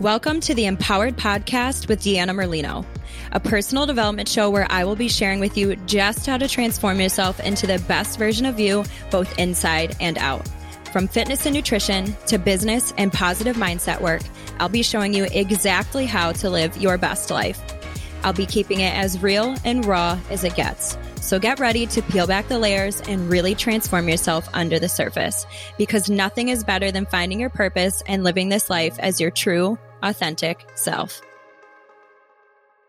Welcome to the Empowered Podcast with Deanna Merlino, a personal development show where I will be sharing with you just how to transform yourself into the best version of you, both inside and out. From fitness and nutrition to business and positive mindset work, I'll be showing you exactly how to live your best life. I'll be keeping it as real and raw as it gets. So get ready to peel back the layers and really transform yourself under the surface, because nothing is better than finding your purpose and living this life as your true, authentic self.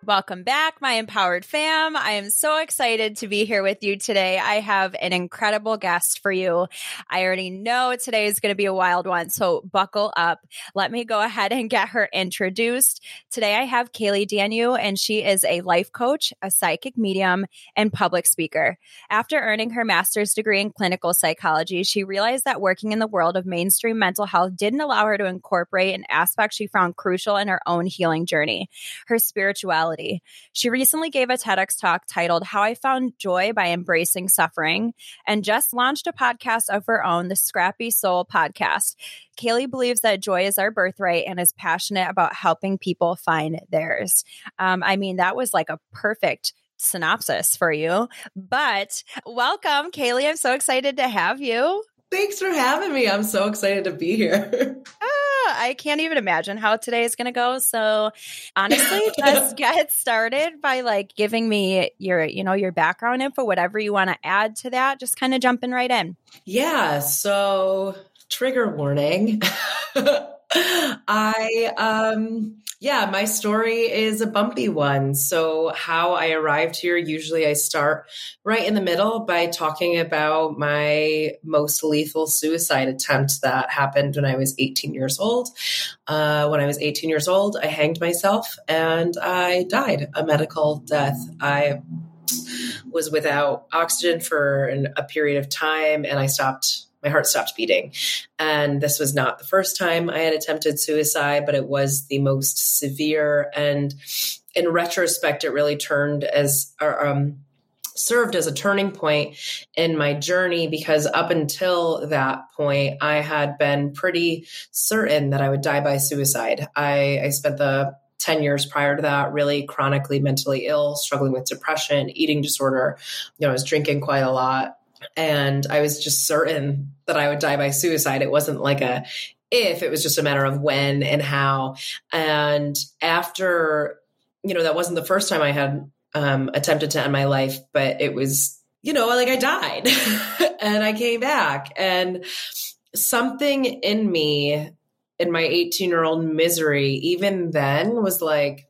Welcome back, my empowered fam. I am so excited to be here with you today. I have an incredible guest for you. I already know today is going to be a wild one, so buckle up. Let me go ahead and get her introduced. Today I have Caili Danieu, and she is a life coach, a psychic medium, and public speaker. After earning her master's degree in clinical psychology, she realized that working in the world of mainstream mental health didn't allow her to incorporate an aspect she found crucial in her own healing journey, her spirituality. She recently gave a TEDx talk titled How I Found Joy by Embracing Suffering, and just launched a podcast of her own, the Scrappy Soul Podcast. Caili believes that joy is our birthright and is passionate about helping people find theirs. That was like a perfect synopsis for you, but welcome, Caili. I'm so excited to have you. Thanks for having me. I'm so excited to be here. I can't even imagine how today is going to go. So honestly, just get started by like giving me your background info, whatever you want to add to that, just kind of jumping right in. Yeah. So trigger warning. My story is a bumpy one. So how I arrived here, usually I start right in the middle by talking about my most lethal suicide attempt that happened when I was 18 years old. I hanged myself and I died a medical death. I was without oxygen for a period of time, and my heart stopped beating. And this was not the first time I had attempted suicide, but it was the most severe. And in retrospect, it really served as a turning point in my journey, because up until that point, I had been pretty certain that I would die by suicide. I spent the 10 years prior to that really chronically mentally ill, struggling with depression, eating disorder. I was drinking quite a lot. And I was just certain that I would die by suicide. It wasn't like a if, it was just a matter of when and how. And after, that wasn't the first time I had attempted to end my life, but it was, like I died and I came back, and something in me, in my 18-year-old misery, even then was like,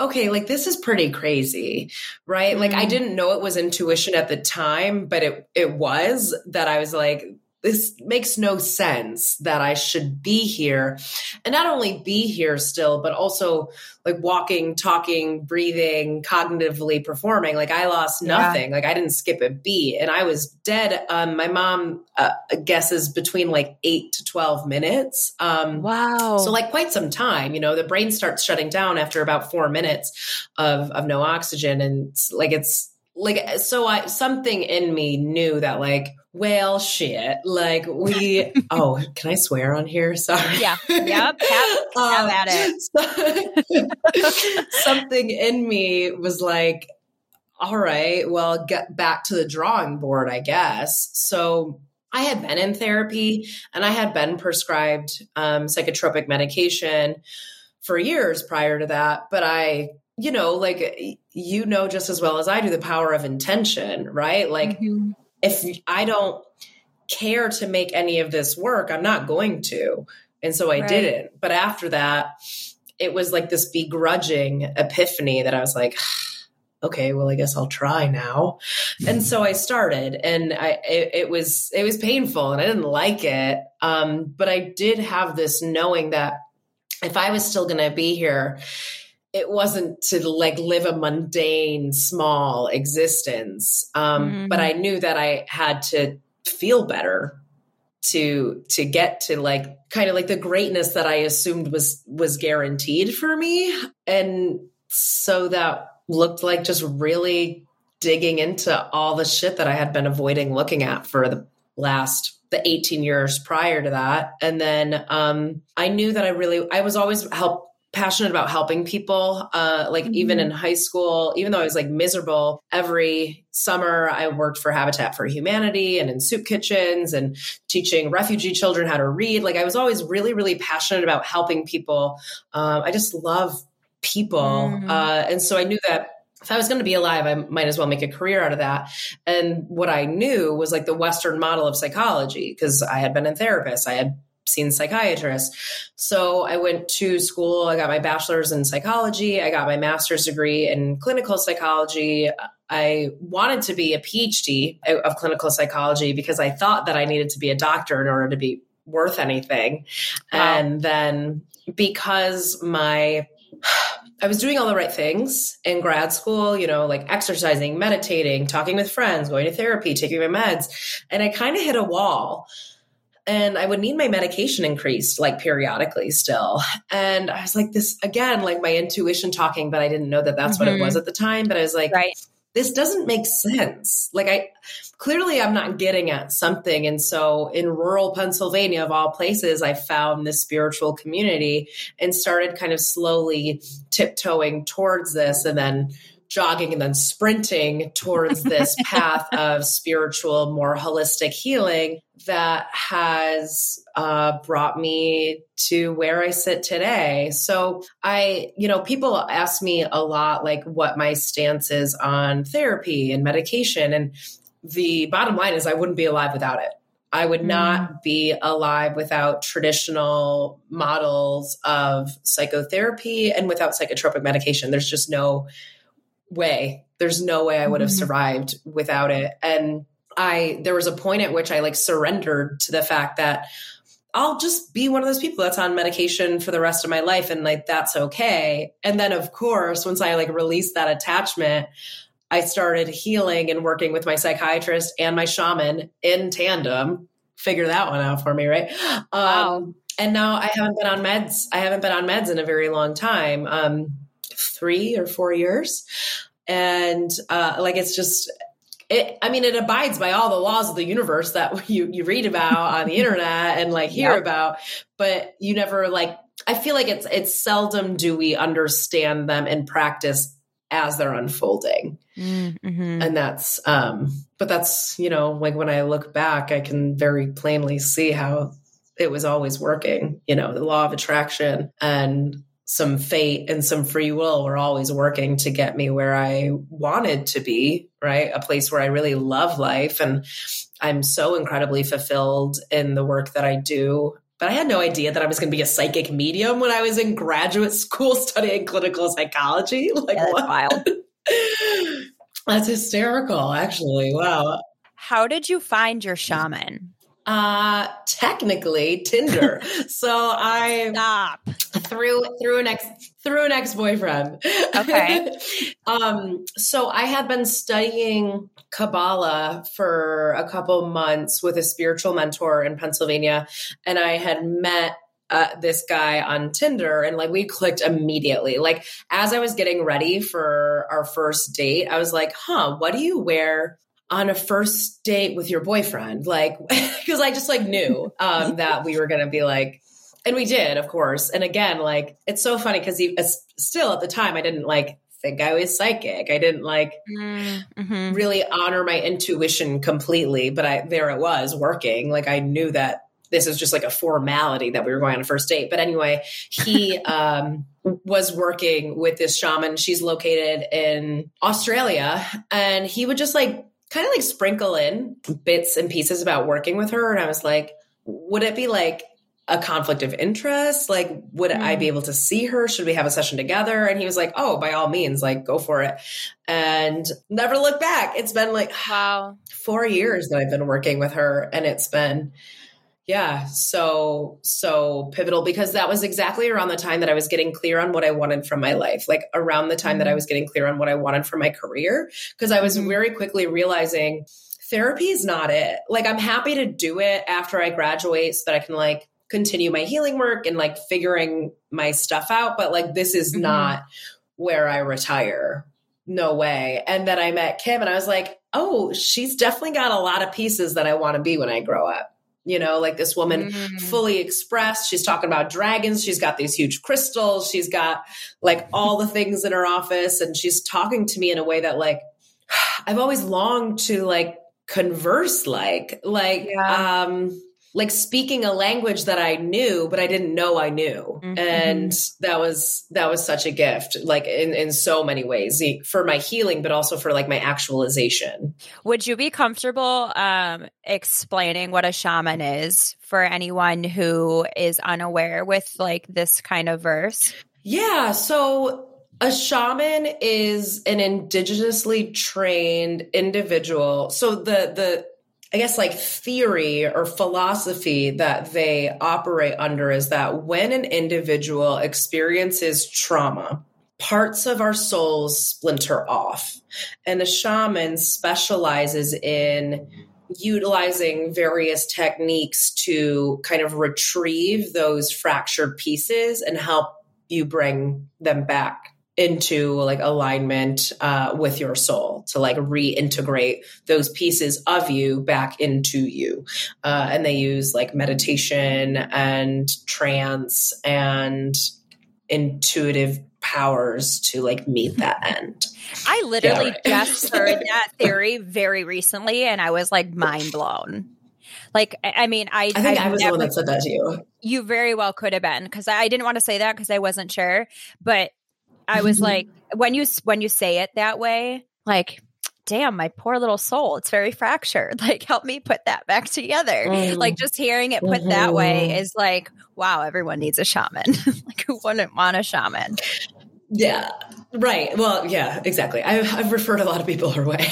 okay, like this is pretty crazy, right? Mm-hmm. Like I didn't know it was intuition at the time, but it was that I was like, this makes no sense that I should be here, and not only be here still, but also like walking, talking, breathing, cognitively performing. Like I lost nothing. Yeah. Like I didn't skip a beat, and I was dead. My mom guesses between like 8 to 12 minutes. Wow. So like quite some time, the brain starts shutting down after about 4 minutes of no oxygen. And something in me knew that like, well, shit, like we, oh, can I swear on here? Sorry. Yeah. Yep. Have at it. Something in me was like, all right, well, get back to the drawing board, I guess. So I had been in therapy, and I had been prescribed psychotropic medication for years prior to that. But I, just as well as I do, the power of intention, right? Like, mm-hmm. If I don't care to make any of this work, I'm not going to. And so I didn't. But after that, it was like this begrudging epiphany that I was like, okay, well, I guess I'll try now. And so I started, and it was painful, and I didn't like it. But I did have this knowing that if I was still going to be here, it wasn't to like live a mundane, small existence. Mm-hmm. But I knew that I had to feel better to get to like, kind of like the greatness that I assumed was guaranteed for me. And so that looked like just really digging into all the shit that I had been avoiding looking at for the 18 years prior to that. And then I knew that I was always passionate about helping people. Even in high school, even though I was like miserable, every summer I worked for Habitat for Humanity and in soup kitchens and teaching refugee children how to read. Like I was always really, really passionate about helping people. I just love people. Mm-hmm. And so I knew that if I was going to be alive, I might as well make a career out of that. And what I knew was like the Western model of psychology, because I had been a therapist. I had seen psychiatrists. So I went to school. I got my bachelor's in psychology. I got my master's degree in clinical psychology. I wanted to be a PhD of clinical psychology because I thought that I needed to be a doctor in order to be worth anything. Wow. And then because I was doing all the right things in grad school, you know, like exercising, meditating, talking with friends, going to therapy, taking my meds. And I kind of hit a wall. And I would need my medication increased like periodically still. And I was like, this again, like my intuition talking, but I didn't know that that's what it was at the time. But I was like, right. This doesn't make sense. Like I'm not getting at something. And so in rural Pennsylvania, of all places, I found this spiritual community and started kind of slowly tiptoeing towards this and then jogging and then sprinting towards this path of spiritual, more holistic healing that has brought me to where I sit today. So people ask me a lot, like what my stance is on therapy and medication. And the bottom line is I wouldn't be alive without it. I would not be alive without traditional models of psychotherapy and without psychotropic medication. There's just no way. There's no way I would have survived without it. And there was a point at which I like surrendered to the fact that I'll just be one of those people that's on medication for the rest of my life. And like, that's okay. And then of course, once I like released that attachment, I started healing and working with my psychiatrist and my shaman in tandem. Figure that one out for me. Right. Wow. And now I haven't been on meds. I haven't been on meds in a very long time. 3 or 4 years. And it abides by all the laws of the universe that you read about on the internet and like hear about, but you never like, I feel like it's seldom do we understand them in practice as they're unfolding. Mm-hmm. And that's, but that's, you know, like when I look back, I can very plainly see how it was always working, you know, the law of attraction and some fate and some free will were always working to get me where I wanted to be, right? A place where I really love life. And I'm so incredibly fulfilled in the work that I do. But I had no idea that I was going to be a psychic medium when I was in graduate school studying clinical psychology. Like, yeah, that's wild. That's hysterical, actually. Wow. How did you find your shaman? Technically Tinder. So I through an ex-boyfriend. Okay. So I had been studying Kabbalah for a couple months with a spiritual mentor in Pennsylvania. And I had met this guy on Tinder and like, we clicked immediately. Like as I was getting ready for our first date, I was like, what do you wear on a first date with your boyfriend? Like, cause I just like knew, that we were going to be like, and we did, of course. And again, like, it's so funny cause still at the time, I didn't like think I was psychic. I didn't like really honor my intuition completely, but there it was working. Like I knew that this is just like a formality that we were going on a first date. But anyway, he, was working with this shaman. She's located in Australia and he would just like, kind of like sprinkle in bits and pieces about working with her. And I was like, would it be like a conflict of interest? Like, would I be able to see her? Should we have a session together? And he was like, oh, by all means, like go for it. And never look back. It's been like 4 years that I've been working with her. And it's been, so pivotal because that was exactly around the time that I was getting clear on what I wanted from my life, like around the time that I was getting clear on what I wanted from my career. Cause I was very quickly realizing therapy is not it. Like I'm happy to do it after I graduate so that I can like continue my healing work and like figuring my stuff out. But like, this is not where I retire. No way. And then I met Kim and I was like, oh, she's definitely got a lot of pieces that I want to be when I grow up. you know, like this woman fully expressed. She's talking about dragons. She's got these huge crystals. She's got like all the things in her office. And she's talking to me in a way that like, I've always longed to like converse, like speaking a language that I knew, but I didn't know I knew. Mm-hmm. And that was such a gift, like in so many ways for my healing, but also for like my actualization. Would you be comfortable explaining what a shaman is for anyone who is unaware with like this kind of verse? Yeah. So a shaman is an indigenously trained individual. So the I guess like theory or philosophy that they operate under is that when an individual experiences trauma, parts of our souls splinter off. And a shaman specializes in utilizing various techniques to kind of retrieve those fractured pieces and help you bring them back into like alignment with your soul, to like reintegrate those pieces of you back into you. And they use like meditation and trance and intuitive powers to like meet that end. I literally just heard that theory very recently and I was like mind blown. Like, I mean, I think I was the one that said that to you. You very well could have been, because I didn't want to say that because I wasn't sure, but I was like, when you say it that way, like, damn, my poor little soul, it's very fractured. Like, help me put that back together. Like, just hearing it put that way is like, wow, everyone needs a shaman. Like, who wouldn't want a shaman? Yeah. Right. Well, yeah, exactly. I've referred a lot of people her way.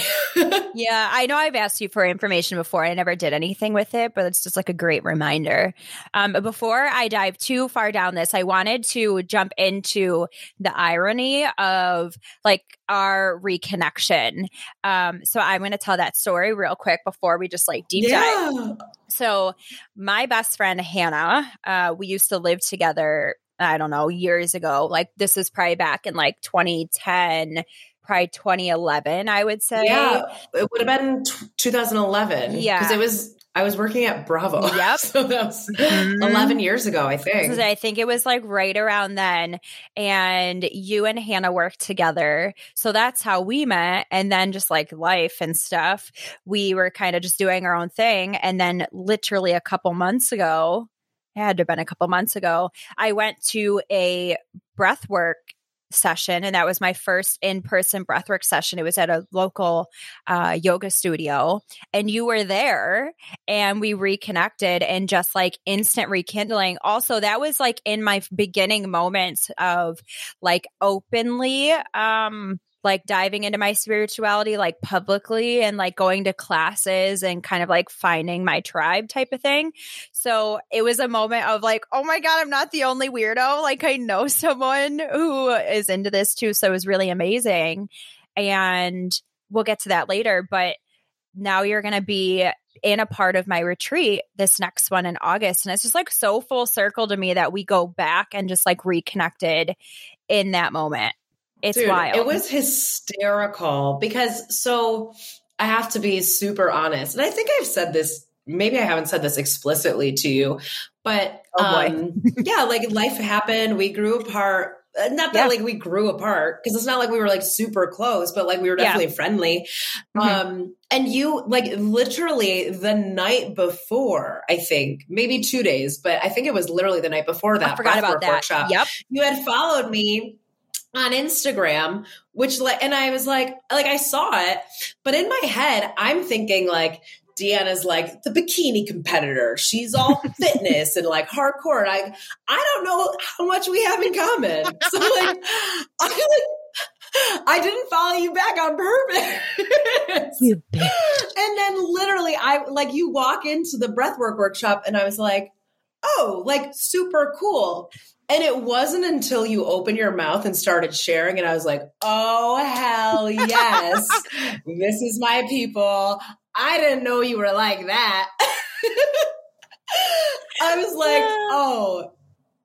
Yeah. I know I've asked you for information before. I never did anything with it, but it's just like a great reminder. Before I dive too far down this, I wanted to jump into the irony of like our reconnection. So I'm going to tell that story real quick before we just like deep dive. So my best friend, Hannah, we used to live together, I don't know, years ago. Like, this is probably back in like 2010, probably 2011, I would say. Yeah, it would have been 2011. Yeah. Because I was working at Bravo. Yep. So that was 11 years ago, I think. I think it was like right around then. And you and Hannah worked together. So that's how we met. And then just like life and stuff, we were kind of just doing our own thing. And then literally a couple months ago, I went to a breathwork session, and that was my first in-person breathwork session. It was at a local yoga studio, and you were there, and we reconnected and just like instant rekindling. Also, that was like in my beginning moments of like openly like diving into my spirituality, like publicly, and like going to classes and kind of like finding my tribe type of thing. So it was a moment of like, oh my God, I'm not the only weirdo. Like, I know someone who is into this too. So it was really amazing. And we'll get to that later. But now you're going to be in a part of my retreat, this next one in August. And it's just like so full circle to me that we go back and just like reconnected in that moment. It's wild. It was hysterical because, so I have to be super honest. And I think I've said this, maybe I haven't said this explicitly to you, but yeah, like life happened. We grew apart. Not that like we grew apart, because it's not like we were like super close, but like we were definitely friendly. And you like literally the night before, I think maybe 2 days, but I think it was literally the night before that. I forgot about that workshop. Yep. You had followed me on Instagram, which and I was like I saw it, but in my head, I'm thinking like Deanna's like the bikini competitor. She's all fitness and like hardcore. And I don't know how much we have in common. So like, I didn't follow you back on purpose. You bitch. And then literally I like, you walk into the breathwork workshop and I was like, oh, like super cool. And it wasn't until you opened your mouth and started sharing, and I was like, oh, hell yes. This is my people. I didn't know you were like that. I was like, oh,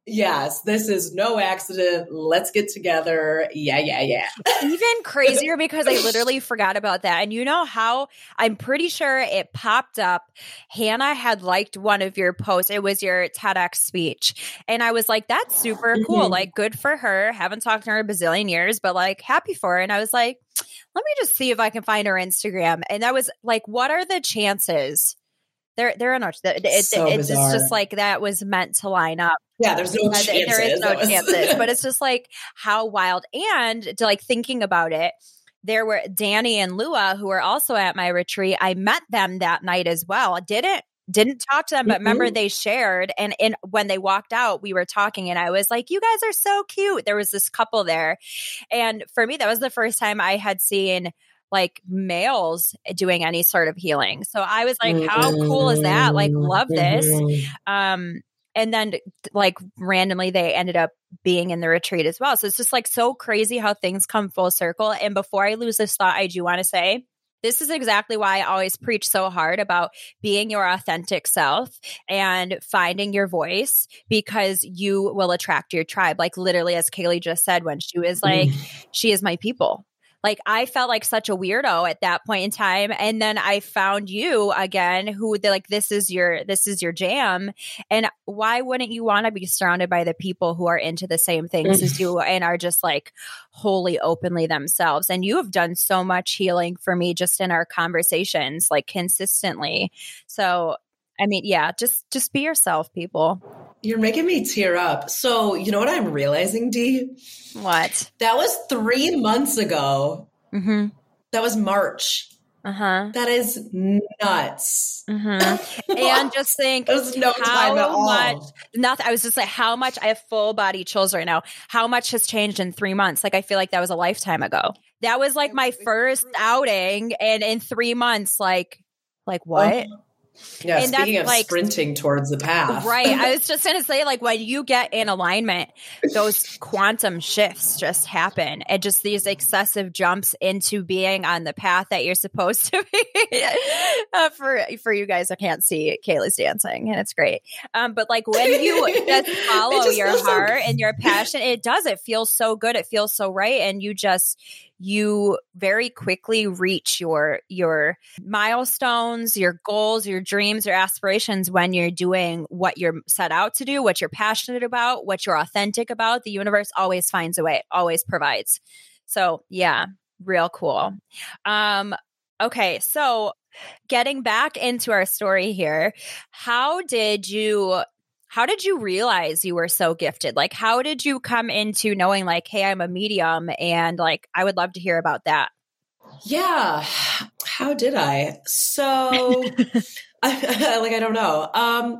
Yes, this is no accident. Let's get together. Yeah. Even crazier because I literally forgot about that. And you know how I'm pretty sure it popped up. Hannah had liked one of your posts. It was your TEDx speech. And I was like, that's super cool. Mm-hmm. Like, good for her. Haven't talked to her in a bazillion years, but like happy for her. And I was like, let me just see if I can find her Instagram. And I was like, what are the chances? It's just like that was meant to line up. Yeah, there's no chances. There is no chances, but it's just like how wild. And to like thinking about it, there were Danny and Lua who were also at my retreat. I met them that night as well. Didn't talk to them, but remember they shared. And when they walked out, we were talking and I was like, you guys are so cute. There was this couple there. And for me, that was the first time I had seen like males doing any sort of healing. So I was like, how cool is that? Like, love this. And then like randomly they ended up being in the retreat as well. So it's just like so crazy how things come full circle. And before I lose this thought, I do want to say, this is exactly why I always preach so hard about being your authentic self and finding your voice, because you will attract your tribe. Like literally, as Caili just said, when she was like, she is my people. Like I felt like such a weirdo at that point in time. And then I found you again, who they're like, this is your jam. And why wouldn't you want to be surrounded by the people who are into the same things as you and are just like wholly openly themselves? And you have done so much healing for me just in our conversations, like consistently. So I mean, yeah, just be yourself, people. You're making me tear up. So you know what I'm realizing, Dee? What? That was 3 months ago. Mm-hmm. That was March. Uh-huh. That is nuts. Mm-hmm. And just think, there's no time at all. I was just like, how much? I have full body chills right now. How much has changed in 3 months? Like, I feel like that was a lifetime ago. That was like my first outing. And in 3 months, like what? Uh-huh. Yeah, and speaking of like, sprinting towards the path. Right. I was just going to say, like, when you get in alignment, those quantum shifts just happen. And just these excessive jumps into being on the path that you're supposed to be. For you guys who can't see, Caili's dancing, and it's great. But like when you just follow your heart and your passion, it does. It feels so good. It feels so right. And you very quickly reach your milestones, your goals, your dreams, your aspirations when you're doing what you're set out to do, what you're passionate about, what you're authentic about. The universe always finds a way, always provides. So yeah, real cool. Okay, so getting back into our story here, how did you realize you were so gifted? Like, how did you come into knowing like, hey, I'm a medium and like, I would love to hear about that? Yeah. How did I? So I don't know.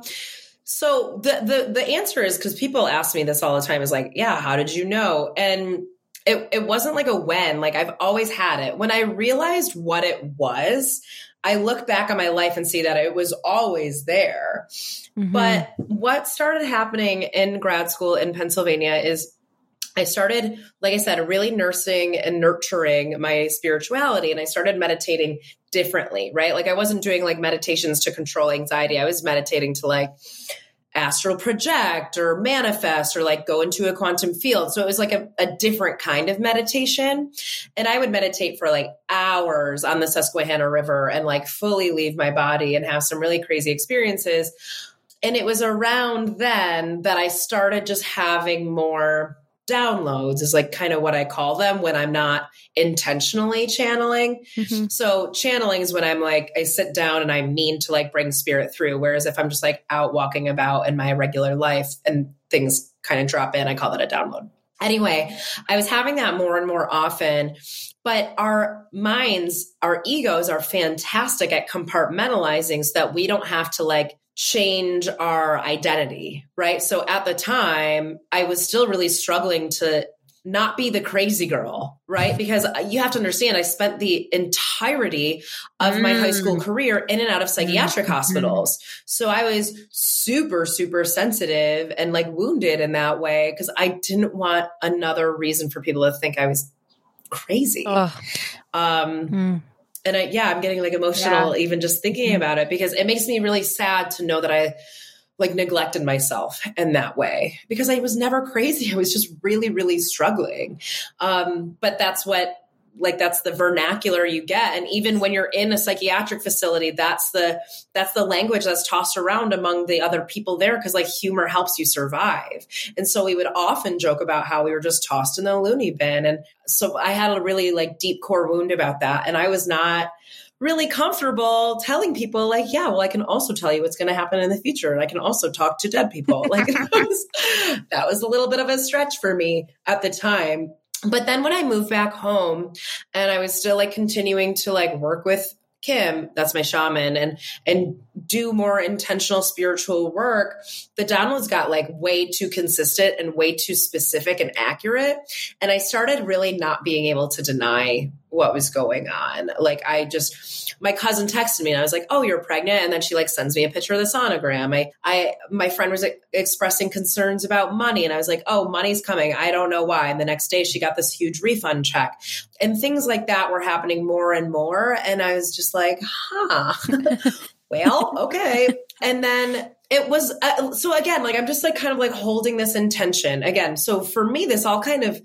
So the answer is, cause people ask me this all the time, is like, yeah, how did you know? And it wasn't like a when, like I've always had it. When I realized what it was, I look back on my life and see that it was always there. Mm-hmm. But what started happening in grad school in Pennsylvania is I started, like I said, really nursing and nurturing my spirituality. And I started meditating differently, right? Like I wasn't doing like meditations to control anxiety. I was meditating to like astral project or manifest or like go into a quantum field. So it was like a different kind of meditation. And I would meditate for like hours on the Susquehanna River and like fully leave my body and have some really crazy experiences. And it was around then that I started just having more downloads, is like kind of what I call them when I'm not intentionally channeling. Mm-hmm. So channeling is when I'm like, I sit down and I mean to like bring spirit through. Whereas if I'm just like out walking about in my regular life and things kind of drop in, I call that a download. Anyway, I was having that more and more often, but our minds, our egos are fantastic at compartmentalizing so that we don't have to like change our identity, right? So at the time, I was still really struggling to not be the crazy girl, right? Because you have to understand, I spent the entirety of my high school career in and out of psychiatric hospitals. So I was super, super sensitive and like wounded in that way because I didn't want another reason for people to think I was crazy. And I'm getting like emotional even just thinking about it, because it makes me really sad to know that I like neglected myself in that way because I was never crazy. I was just really, really struggling. But that's what, like, that's the vernacular you get. And even when you're in a psychiatric facility, that's the language that's tossed around among the other people there. 'Cause like humor helps you survive. And so we would often joke about how we were just tossed in the loony bin. And so I had a really like deep core wound about that. And I was not really comfortable telling people like, yeah, well, I can also tell you what's going to happen in the future. And I can also talk to dead people. Like that was a little bit of a stretch for me at the time. But then when I moved back home and I was still like continuing to like work with Kim, that's my shaman, and do more intentional spiritual work, the downloads got like way too consistent and way too specific and accurate. And I started really not being able to deny what was going on. Like my cousin texted me and I was like, oh, you're pregnant. And then she like sends me a picture of the sonogram. My friend was expressing concerns about money. And I was like, oh, money's coming. I don't know why. And the next day she got this huge refund check and things like that were happening more and more. And I was just like, huh, well, okay. And then it was, so again, like, I'm just like, kind of like holding this intention again. So for me, this all kind of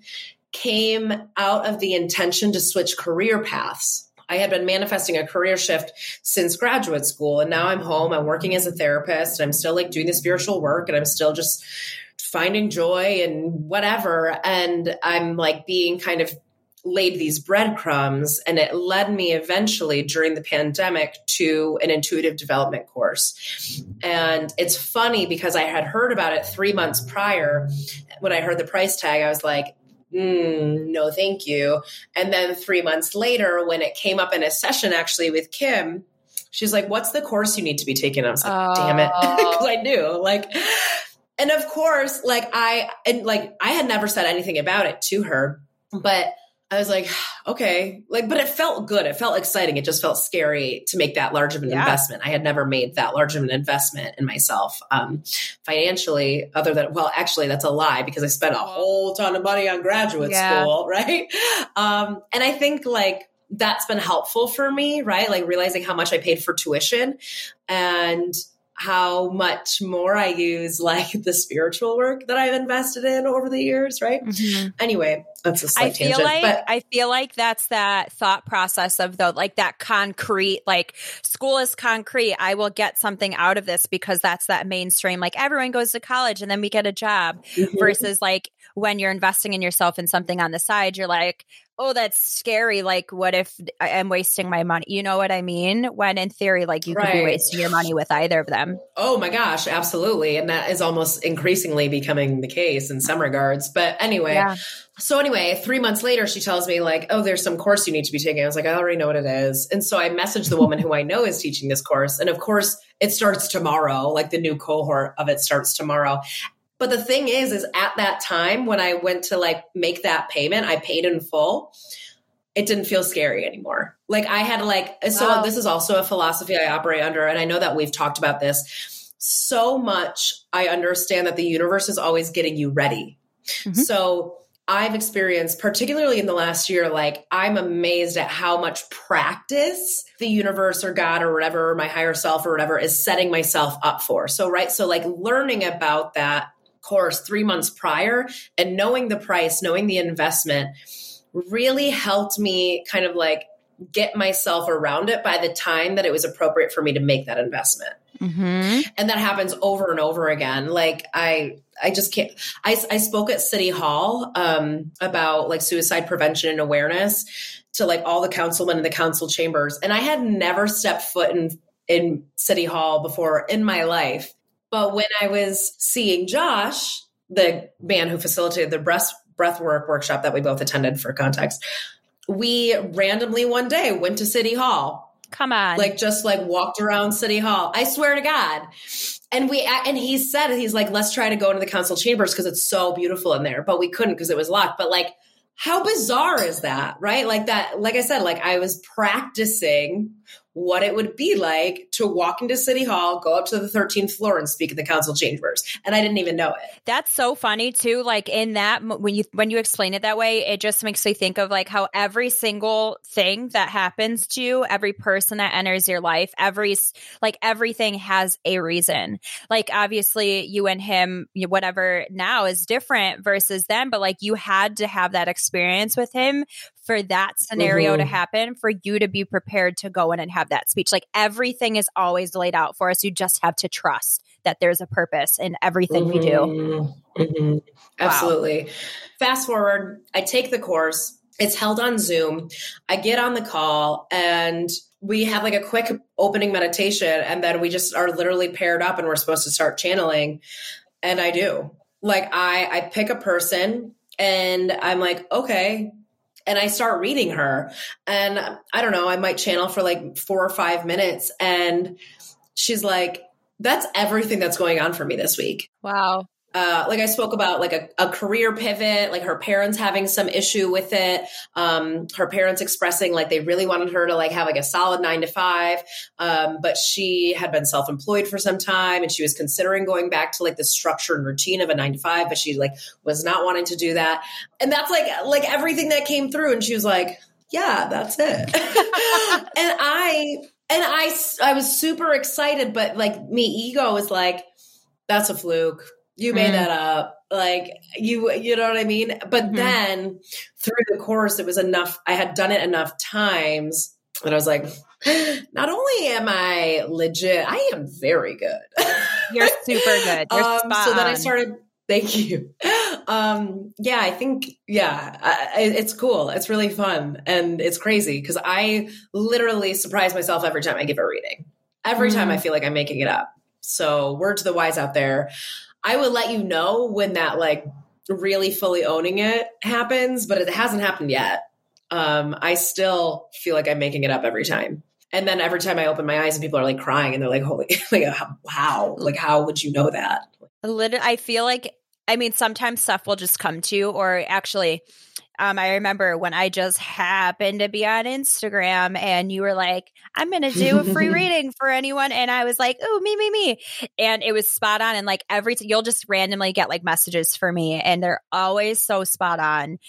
came out of the intention to switch career paths. I had been manifesting a career shift since graduate school, and now I'm home. I'm working as a therapist, and I'm still like doing the spiritual work, and I'm still just finding joy and whatever. And I'm like being kind of laid these breadcrumbs, and it led me eventually during the pandemic to an intuitive development course. And it's funny because I had heard about it 3 months prior. When I heard the price tag, I was like, no, thank you. And then 3 months later, when it came up in a session actually with Kim, she's like, what's the course you need to be taking? I was like, damn it. 'Cause I knew and of course, I had never said anything about it to her, but I was like, okay, but it felt good. It felt exciting. It just felt scary to make that large of an investment. I had never made that large of an investment in myself financially other than, well, actually that's a lie because I spent a whole ton of money on graduate school. Right. And I think that's been helpful for me, right? Like realizing how much I paid for tuition and how much more I use the spiritual work that I've invested in over the years. Right. Mm-hmm. Anyway, that's a slight tangent. I feel like that's that thought process of that concrete, school is concrete. I will get something out of this because that's that mainstream. Everyone goes to college and then we get a job versus when you're investing in yourself in something on the side, you're like, oh, that's scary. What if I'm wasting my money? You know what I mean? When in theory, you could be wasting your money with either of them. Oh my gosh, absolutely. And that is almost increasingly becoming the case in some regards. But anyway, So anyway, 3 months later, she tells me oh, there's some course you need to be taking. I was like, I already know what it is. And so I messaged the woman who I know is teaching this course. And of course it starts tomorrow, the new cohort of it starts tomorrow. But the thing is at that time when I went to make that payment, I paid in full. It didn't feel scary anymore. So this is also a philosophy I operate under. And I know that we've talked about this so much. I understand that the universe is always getting you ready. Mm-hmm. So I've experienced, particularly in the last year, I'm amazed at how much practice the universe or God or whatever, my higher self or whatever is setting myself up for. So, right. So learning about that course 3 months prior and knowing the price, knowing the investment really helped me kind of get myself around it by the time that it was appropriate for me to make that investment. Mm-hmm. And that happens over and over again. I just can't, I spoke at City Hall, about suicide prevention and awareness to all the councilmen in the council chambers. And I had never stepped foot in City Hall before in my life. But when I was seeing Josh, the man who facilitated the breathwork workshop that we both attended for context, we randomly one day went to City Hall. Come on. Walked around City Hall. I swear to God. And he said, he's like, let's try to go into the council chambers because it's so beautiful in there. But we couldn't because it was locked. But how bizarre is that? Right. I said, I was practicing what it would be like to walk into City Hall, go up to the 13th floor and speak at the council chambers. And I didn't even know it. That's so funny too. Like in that, when you explain it that way, it just makes me think of like how every single thing that happens to you, every person that enters your life, everything has a reason. Like obviously you and him, whatever now is different versus then, but like you had to have that experience with him for that scenario to happen, for you to be prepared to go in and have that speech. Like everything is always laid out for us. You just have to trust that there's a purpose in everything we do. Mm-hmm. Absolutely. Wow. Fast forward, I take the course. It's held on Zoom. I get on the call and we have like a quick opening meditation. And then we just are literally paired up and we're supposed to start channeling. And I do. Like I pick a person and I'm like, okay. And I start reading her and I don't know, I might channel for like 4 or 5 minutes. And she's like, that's everything that's going on for me this week. Wow. Like I spoke about like a career pivot, like her parents having some issue with it. Her parents expressing like they really wanted her to like have like a solid 9 to 5. But she had been self-employed for some time and she was considering going back to like the structure and routine of a 9 to 5, but she like was not wanting to do that. And that's like everything that came through. And she was like, yeah, that's it. And I was super excited, but like me ego was like, that's a fluke. You made that up. Like you know what I mean? But then through the course, it was enough. I had done it enough times that I was like, not only am I legit, I am very good. You're super good. You're spot so then I started, thank you. It's cool. It's really fun. And it's crazy because I literally surprise myself every time I give a reading. Every time I feel like I'm making it up. So word to the wise out there. I would let you know when that like really fully owning it happens, but it hasn't happened yet. I still feel like I'm making it up every time. And then every time I open my eyes and people are like crying and they're like, holy, like, wow, like, how would you know that? I feel like, I mean, sometimes stuff will just come to you or actually, I remember when I just happened to be on Instagram and you were like, I'm going to do a free reading for anyone. And I was like, oh, me. And it was spot on. And like everything, you'll just randomly get like messages for me and they're always so spot on.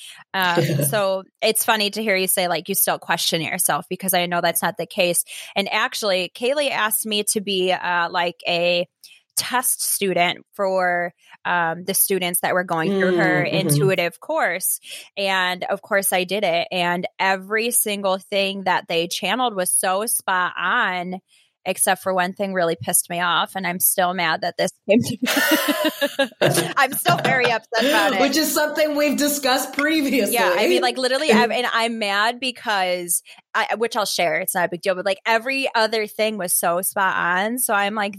So it's funny to hear you say like you still question yourself because I know that's not the case. And actually, Caili asked me to be like a test student for the students that were going through her intuitive course. And of course I did it. And every single thing that they channeled was so spot on, except for one thing really pissed me off. And I'm still mad that this came to me. I'm still very upset about it. Which is something we've discussed previously. Yeah, I mean, like literally, I'm mad because, which I'll share, it's not a big deal, but like every other thing was so spot on. So I'm like,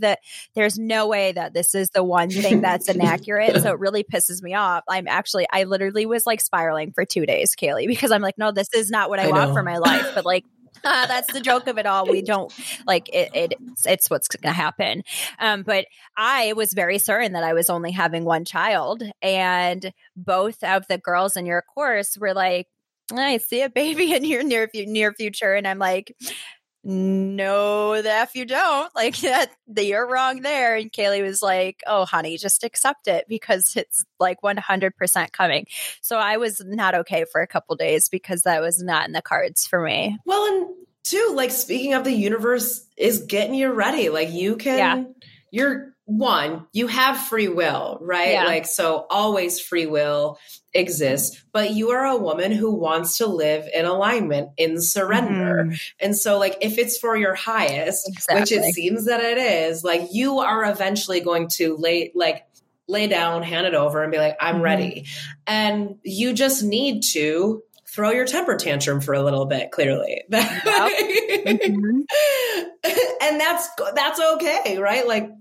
there's no way that this is the one thing that's inaccurate. So it really pisses me off. I literally was like spiraling for 2 days, Caili, because I'm like, no, this is not what I want for my life. But like, that's the joke of it all. We don't like it. It's what's going to happen. But I was very certain that I was only having one child, and both of the girls in your course were like, "I see a baby in your near future," and I'm like, no, the F you don't. Like that, you're wrong there. And Caili was like, oh, honey, just accept it because it's like 100% coming. So I was not okay for a couple days because that was not in the cards for me. Well, and too, like speaking of the universe is getting you ready. Like you can, you're one, you have free will, right? Yeah. Like, so always free will exists, but you are a woman who wants to live in alignment, in surrender. And so like, if it's for your highest, which it seems that it is, like you are eventually going to lay down, hand it over and be like, I'm ready. And you just need to throw your temper tantrum for a little bit, clearly. And that's okay. Right. Like,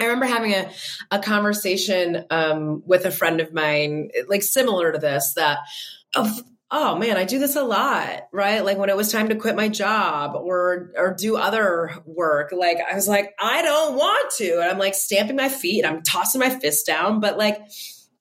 I remember having a conversation with a friend of mine, like similar to this, that, oh man, I do this a lot, right? Like when it was time to quit my job or do other work, like I was like, I don't want to. And I'm like stamping my feet and I'm tossing my fist down. But like,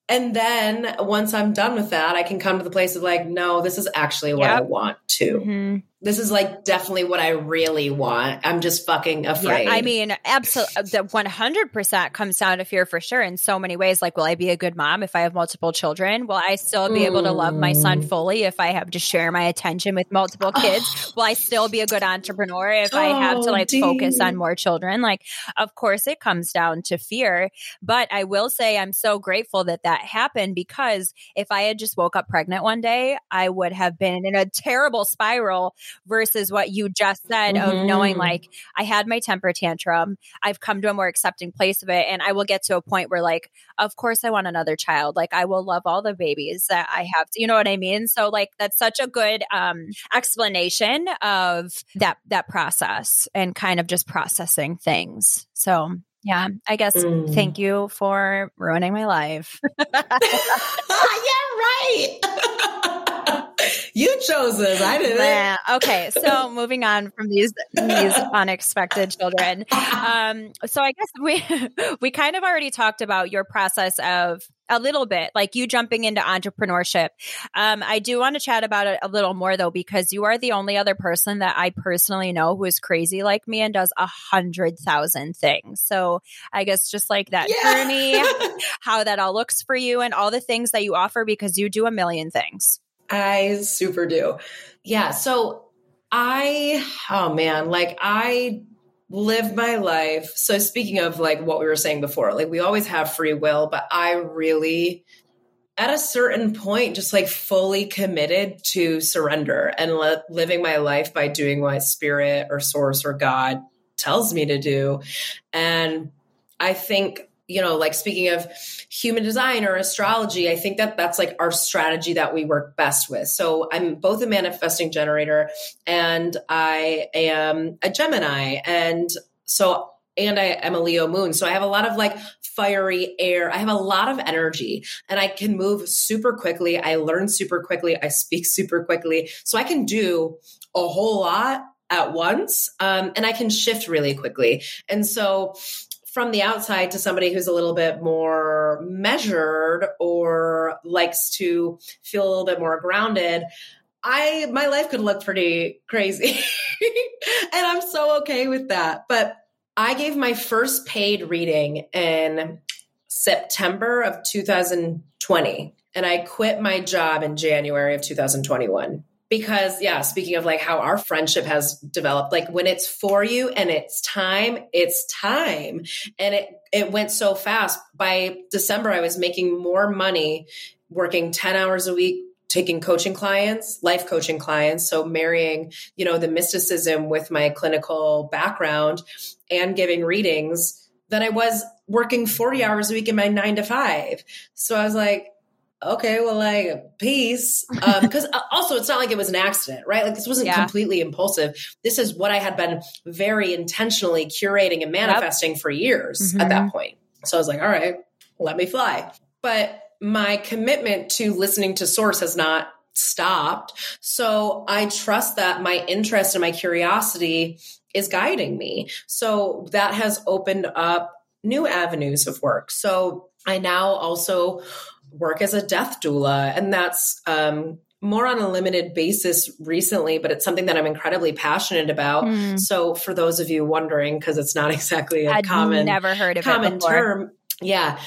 and then once I'm done with that, I can come to the place of like, no, this is actually what I want to. This is like definitely what I really want. I'm just fucking afraid. Yeah, I mean, absolutely. The 100% comes down to fear for sure in so many ways. Like, will I be a good mom if I have multiple children? Will I still be able to love my son fully if I have to share my attention with multiple kids? Will I still be a good entrepreneur if I have to like focus on more children? Like, of course it comes down to fear, but I will say I'm so grateful that that happened, because if I had just woke up pregnant one day, I would have been in a terrible spiral. Versus what you just said of knowing, like, I had my temper tantrum. I've come to a more accepting place of it. And I will get to a point where, like, of course I want another child. Like, I will love all the babies that I have. You know what I mean? So, like, that's such a good explanation of that process and kind of just processing things. So yeah, I guess thank you for ruining my life. Yeah, right. You chose this. I didn't. Yeah. Okay. So moving on from these unexpected children. So I guess we kind of already talked about your process of a little bit, like you jumping into entrepreneurship. I do want to chat about it a little more though, because you are the only other person that I personally know who is crazy like me and does 100,000 things. So I guess just like that journey, how that all looks for you and all the things that you offer, because you do a million things. I super do. Yeah. So I live my life. So speaking of like what we were saying before, like we always have free will, but I really at a certain point just like fully committed to surrender and living my life by doing what spirit or source or God tells me to do. And I think, you know, like speaking of human design or astrology, I think that that's like our strategy that we work best with. So I'm both a manifesting generator and I am a Gemini. And I am a Leo moon. So I have a lot of like fiery air. I have a lot of energy and I can move super quickly. I learn super quickly. I speak super quickly. So I can do a whole lot at once. And I can shift really quickly. And so from the outside to somebody who's a little bit more measured or likes to feel a little bit more grounded, my life could look pretty crazy and I'm so okay with that. But I gave my first paid reading in September of 2020 and I quit my job in January of 2021. Because speaking of like how our friendship has developed, like when it's for you and it's time. And it went so fast. By December, I was making more money working 10 hours a week, taking coaching clients, life coaching clients. So marrying, you know, the mysticism with my clinical background and giving readings than I was working 40 hours a week in my 9 to 5. So I was like, okay, well, like peace. Because also it's not like it was an accident, right? Like this wasn't completely impulsive. This is what I had been very intentionally curating and manifesting for years at that point. So I was like, all right, let me fly. But my commitment to listening to source has not stopped. So I trust that my interest and my curiosity is guiding me. So that has opened up new avenues of work. So I now also work as a death doula. And that's more on a limited basis recently, but it's something that I'm incredibly passionate about. So for those of you wondering, because it's not exactly a common term. Yeah.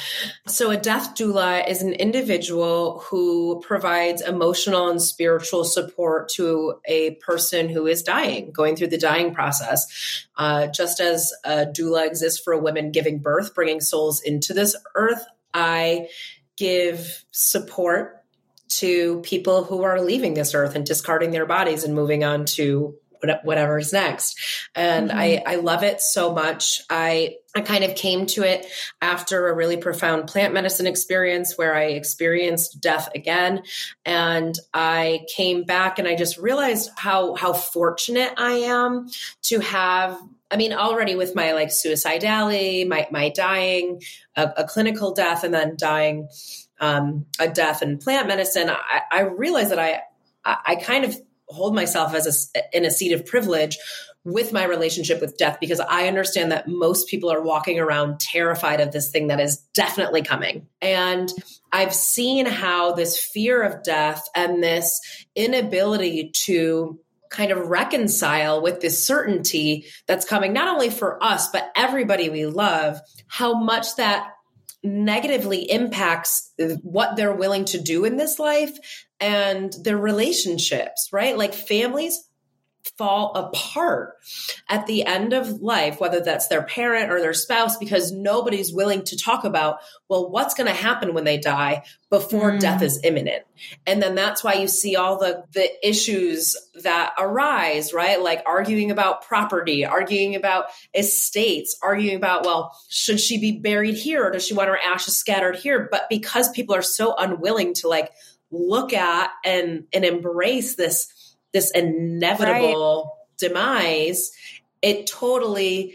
So a death doula is an individual who provides emotional and spiritual support to a person who is dying, going through the dying process. Just as a doula exists for a woman giving birth, bringing souls into this earth, I give support to people who are leaving this earth and discarding their bodies and moving on to whatever's next. And I love it so much. I kind of came to it after a really profound plant medicine experience where I experienced death again. And I came back and I just realized how fortunate I am to have, I mean, already with my like suicidality, my dying, a clinical death, and then dying a death in plant medicine, I realized that I kind of hold myself as in a seat of privilege with my relationship with death, because I understand that most people are walking around terrified of this thing that is definitely coming. And I've seen how this fear of death and this inability to kind of reconcile with this certainty that's coming, not only for us, but everybody we love, how much that negatively impacts what they're willing to do in this life and their relationships, right? Like families fall apart at the end of life, whether that's their parent or their spouse, because nobody's willing to talk about, well, what's going to happen when they die before death is imminent. And then that's why you see all the issues that arise, right? Like arguing about property, arguing about estates, arguing about, well, should she be buried here or does she want her ashes scattered here? But because people are so unwilling to like look at and embrace this inevitable demise, it totally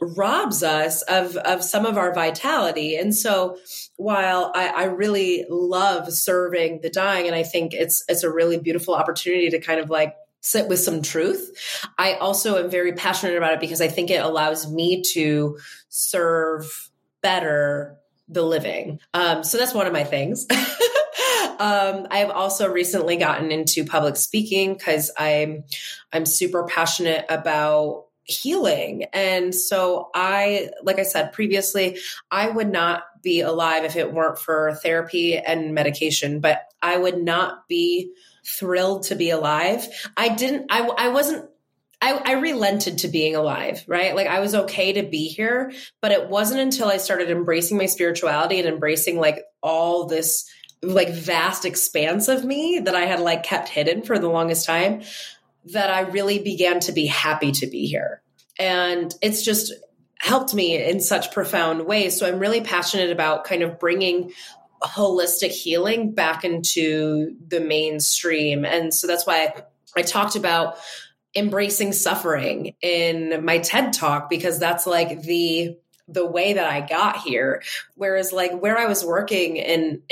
robs us of some of our vitality. And so while I really love serving the dying, and I think it's a really beautiful opportunity to kind of like sit with some truth, I also am very passionate about it because I think it allows me to serve better the living. So that's one of my things. I have also recently gotten into public speaking because I'm super passionate about healing. And so I, like I said previously, I would not be alive if it weren't for therapy and medication, but I would not be thrilled to be alive. I relented to being alive, right? Like I was okay to be here, but it wasn't until I started embracing my spirituality and embracing like all this like vast expanse of me that I had like kept hidden for the longest time that I really began to be happy to be here. And it's just helped me in such profound ways. So I'm really passionate about kind of bringing holistic healing back into the mainstream. And so that's why I talked about embracing suffering in my TED talk, because that's like the way that I got here. Whereas like where I was working and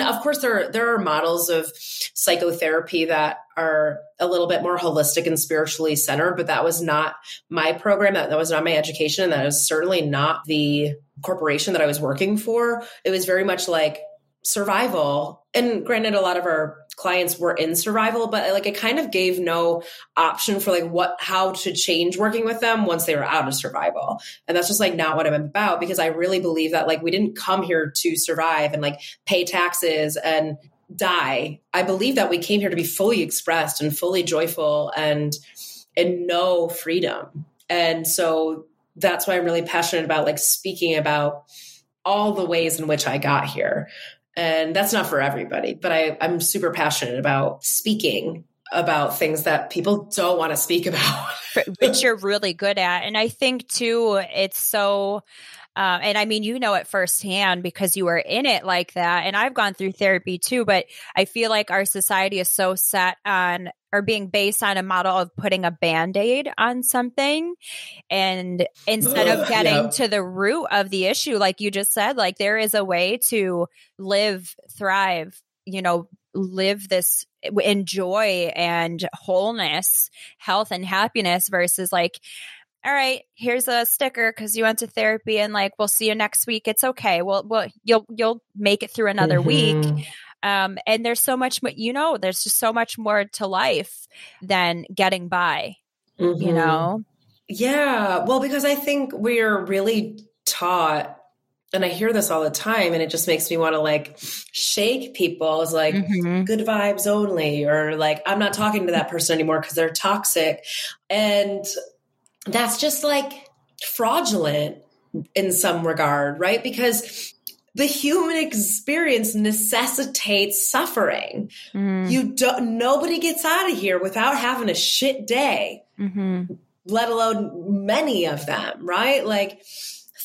of course there are models of psychotherapy that are a little bit more holistic and spiritually centered, but that was not my program. That was not my education. And that was certainly not the corporation that I was working for. It was very much like survival. And granted, a lot of our clients were in survival, but like it kind of gave no option for like how to change working with them once they were out of survival. And that's just like not what I'm about, because I really believe that like we didn't come here to survive and like pay taxes and die. I believe that we came here to be fully expressed and fully joyful and know freedom. And so that's why I'm really passionate about like speaking about all the ways in which I got here. And that's not for everybody, but I'm super passionate about speaking about things that people don't want to speak about. Which you're really good at. And I think too, it's so, and I mean, you know it firsthand because you were in it like that. And I've gone through therapy too, but I feel like our society is so set on, or being based on a model of putting a Band-Aid on something. And instead of getting to the root of the issue, like you just said, like there is a way to live, thrive, you know, live this, enjoy and wholeness, health and happiness versus like, all right, here's a sticker because you went to therapy and like, we'll see you next week. It's okay. Well, you'll make it through another week. And there's so much, you know, there's just so much more to life than getting by, you know? Yeah. Well, because I think we're really taught, and I hear this all the time, and it just makes me want to like shake people. It's like good vibes only, or like, I'm not talking to that person anymore because they're toxic. And that's just like fraudulent in some regard, right? Because the human experience necessitates suffering. Nobody gets out of here without having a shit day, let alone many of them, right? Like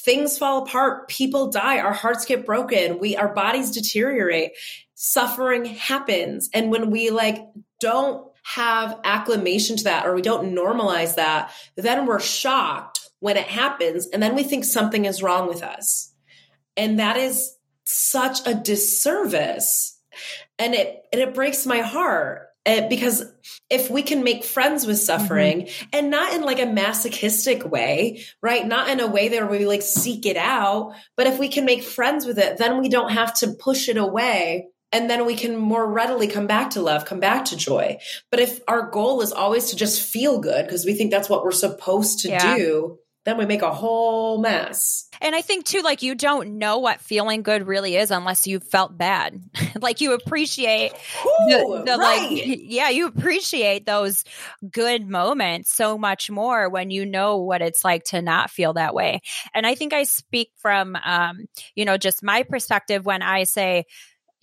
things fall apart, people die, our hearts get broken, our bodies deteriorate, suffering happens. And when we like don't have acclimation to that, or we don't normalize that, then we're shocked when it happens. And then we think something is wrong with us. And that is such a disservice. And it breaks my heart, because if we can make friends with suffering and not in like a masochistic way, right? Not in a way that we like seek it out, but if we can make friends with it, then we don't have to push it away And then we can more readily come back to love, come back to joy. But if our goal is always to just feel good, because we think that's what we're supposed to do, then we make a whole mess. And I think too, like, you don't know what feeling good really is unless you felt bad. Like, you appreciate you appreciate those good moments so much more when you know what it's like to not feel that way. And I think I speak from, just my perspective when I say,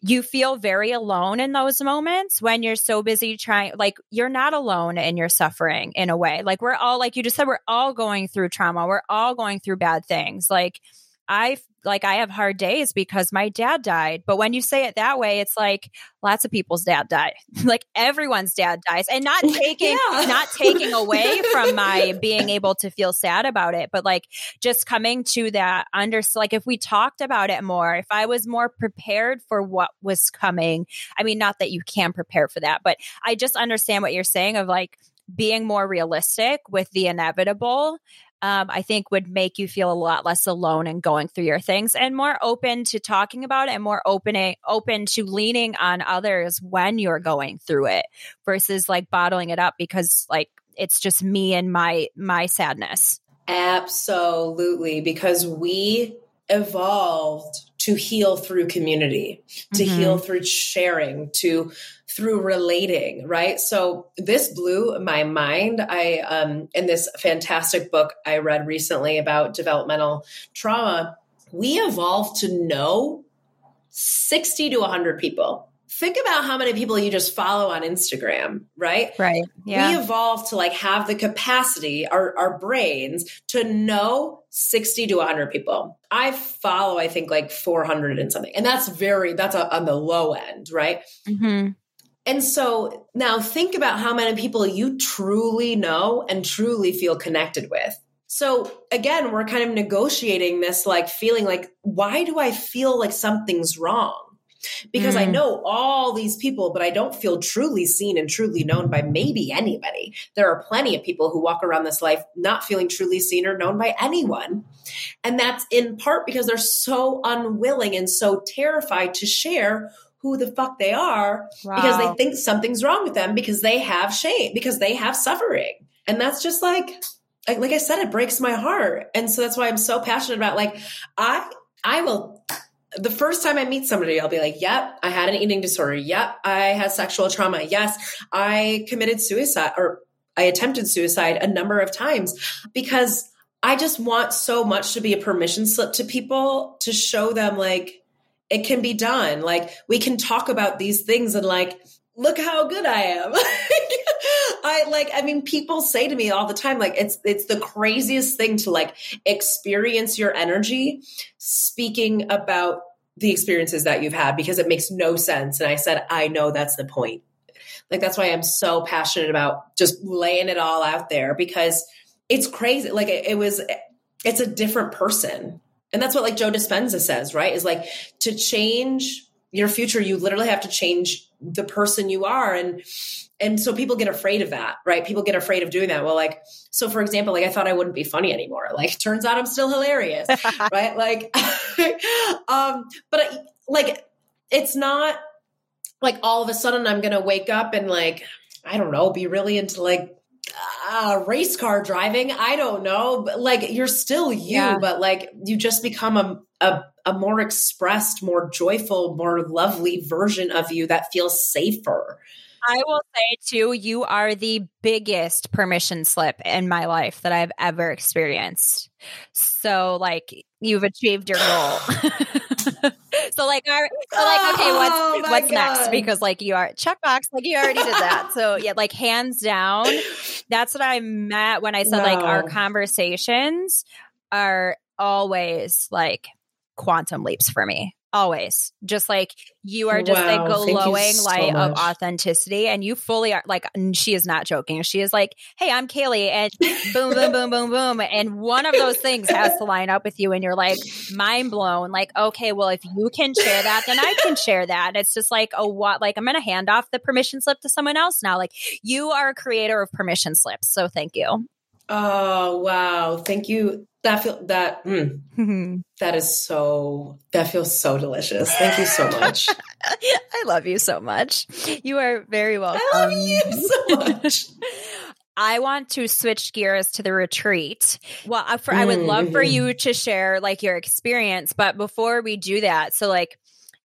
you feel very alone in those moments when you're so busy trying, like, you're not alone in your suffering in a way. Like, we're all, like you just said, we're all going through trauma. We're all going through bad things. Like, I have hard days because my dad died. But when you say it that way, it's like lots of people's dad die. Like, everyone's dad dies, and not taking away from my being able to feel sad about it. But like, just coming to that if we talked about it more, if I was more prepared for what was coming, I mean, not that you can prepare for that, but I just understand what you're saying of like being more realistic with the inevitable. I think would make you feel a lot less alone in going through your things, and more open to talking about it, and more open to leaning on others when you're going through it, versus like bottling it up because like it's just me and my sadness. Absolutely, because we evolved to heal through community, to heal through sharing, through relating, right? So this blew my mind. I in this fantastic book I read recently about developmental trauma, we evolved to know 60 to 100 people. Think about how many people you just follow on Instagram, right? Right. Yeah. We evolved to like have the capacity, our brains, to know 60 to 100 people. I follow, I think, like 400 and something. And that's on the low end, right? Mm-hmm. And so now think about how many people you truly know and truly feel connected with. So again, we're kind of negotiating this, like feeling like, why do I feel like something's wrong? Because I know all these people, but I don't feel truly seen and truly known by maybe anybody. There are plenty of people who walk around this life not feeling truly seen or known by anyone. And that's in part because they're so unwilling and so terrified to share who the fuck they are, because they think something's wrong with them, because they have shame, because they have suffering. And that's just like I said, it breaks my heart. And so that's why I'm so passionate about, like, I will... The first time I meet somebody, I'll be like, yep, I had an eating disorder. Yep, I had sexual trauma. Yes, I committed suicide, or I attempted suicide a number of times, because I just want so much to be a permission slip to people, to show them like it can be done. Like, we can talk about these things and like, look how good I am. People say to me all the time, like, it's the craziest thing to like experience your energy speaking about the experiences that you've had, because it makes no sense. And I said, I know that's the point. Like, that's why I'm so passionate about just laying it all out there, because it's crazy. Like, it's a different person. And that's what like Joe Dispenza says, right? Is like, to change your future, you literally have to change the person you are. And so people get afraid of that, right? People get afraid of doing that. Well, like, so for example, like, I thought I wouldn't be funny anymore. Like, turns out I'm still hilarious, right? Like, but like, it's not like all of a sudden I'm going to wake up and like, I don't know, be really into like race car driving. I don't know, but like, you're still you, but like, you just become a more expressed, more joyful, more lovely version of you that feels safer. I will say too, you are the biggest permission slip in my life that I've ever experienced. So like, you've achieved your goal. Okay, what's next? Because like, you are checkbox, like you already did that. So yeah, like, hands down, that's what I meant when I said like, our conversations are always like quantum leaps for me. Always. Just like, you are just a glowing light of authenticity, and you fully are like, she is not joking. She is like, hey, I'm Caili, and boom, boom, boom, boom, boom. And one of those things has to line up with you, and you're like, mind blown. Like, okay, well, if you can share that, then I can share that. And it's just like, I'm going to hand off the permission slip to someone else now. Like, you are a creator of permission slips. So thank you. Oh, wow. Thank you. That feels so delicious. Thank you so much. I love you so much. You are very welcome. I love you so much. I want to switch gears to the retreat. Well, I would love for you to share like your experience, but before we do that, so like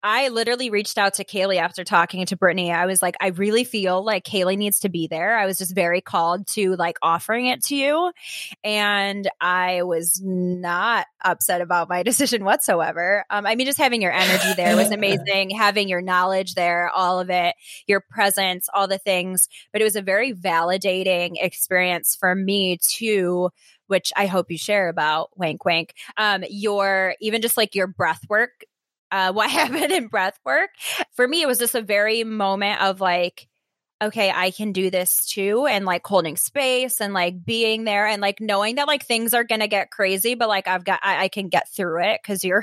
I literally reached out to Caili after talking to Brittany. I was like, I really feel like Caili needs to be there. I was just very called to like offering it to you, and I was not upset about my decision whatsoever. I mean, just having your energy there was amazing. Having your knowledge there, all of it, your presence, all the things. But it was a very validating experience for me too, which I hope you share about, wink, wink, your, even just like your breath work, what happened in breath work. For me, it was just a very moment of like, okay, I can do this too. And like holding space and like being there and like knowing that like things are going to get crazy, but like I can get through it. Cause you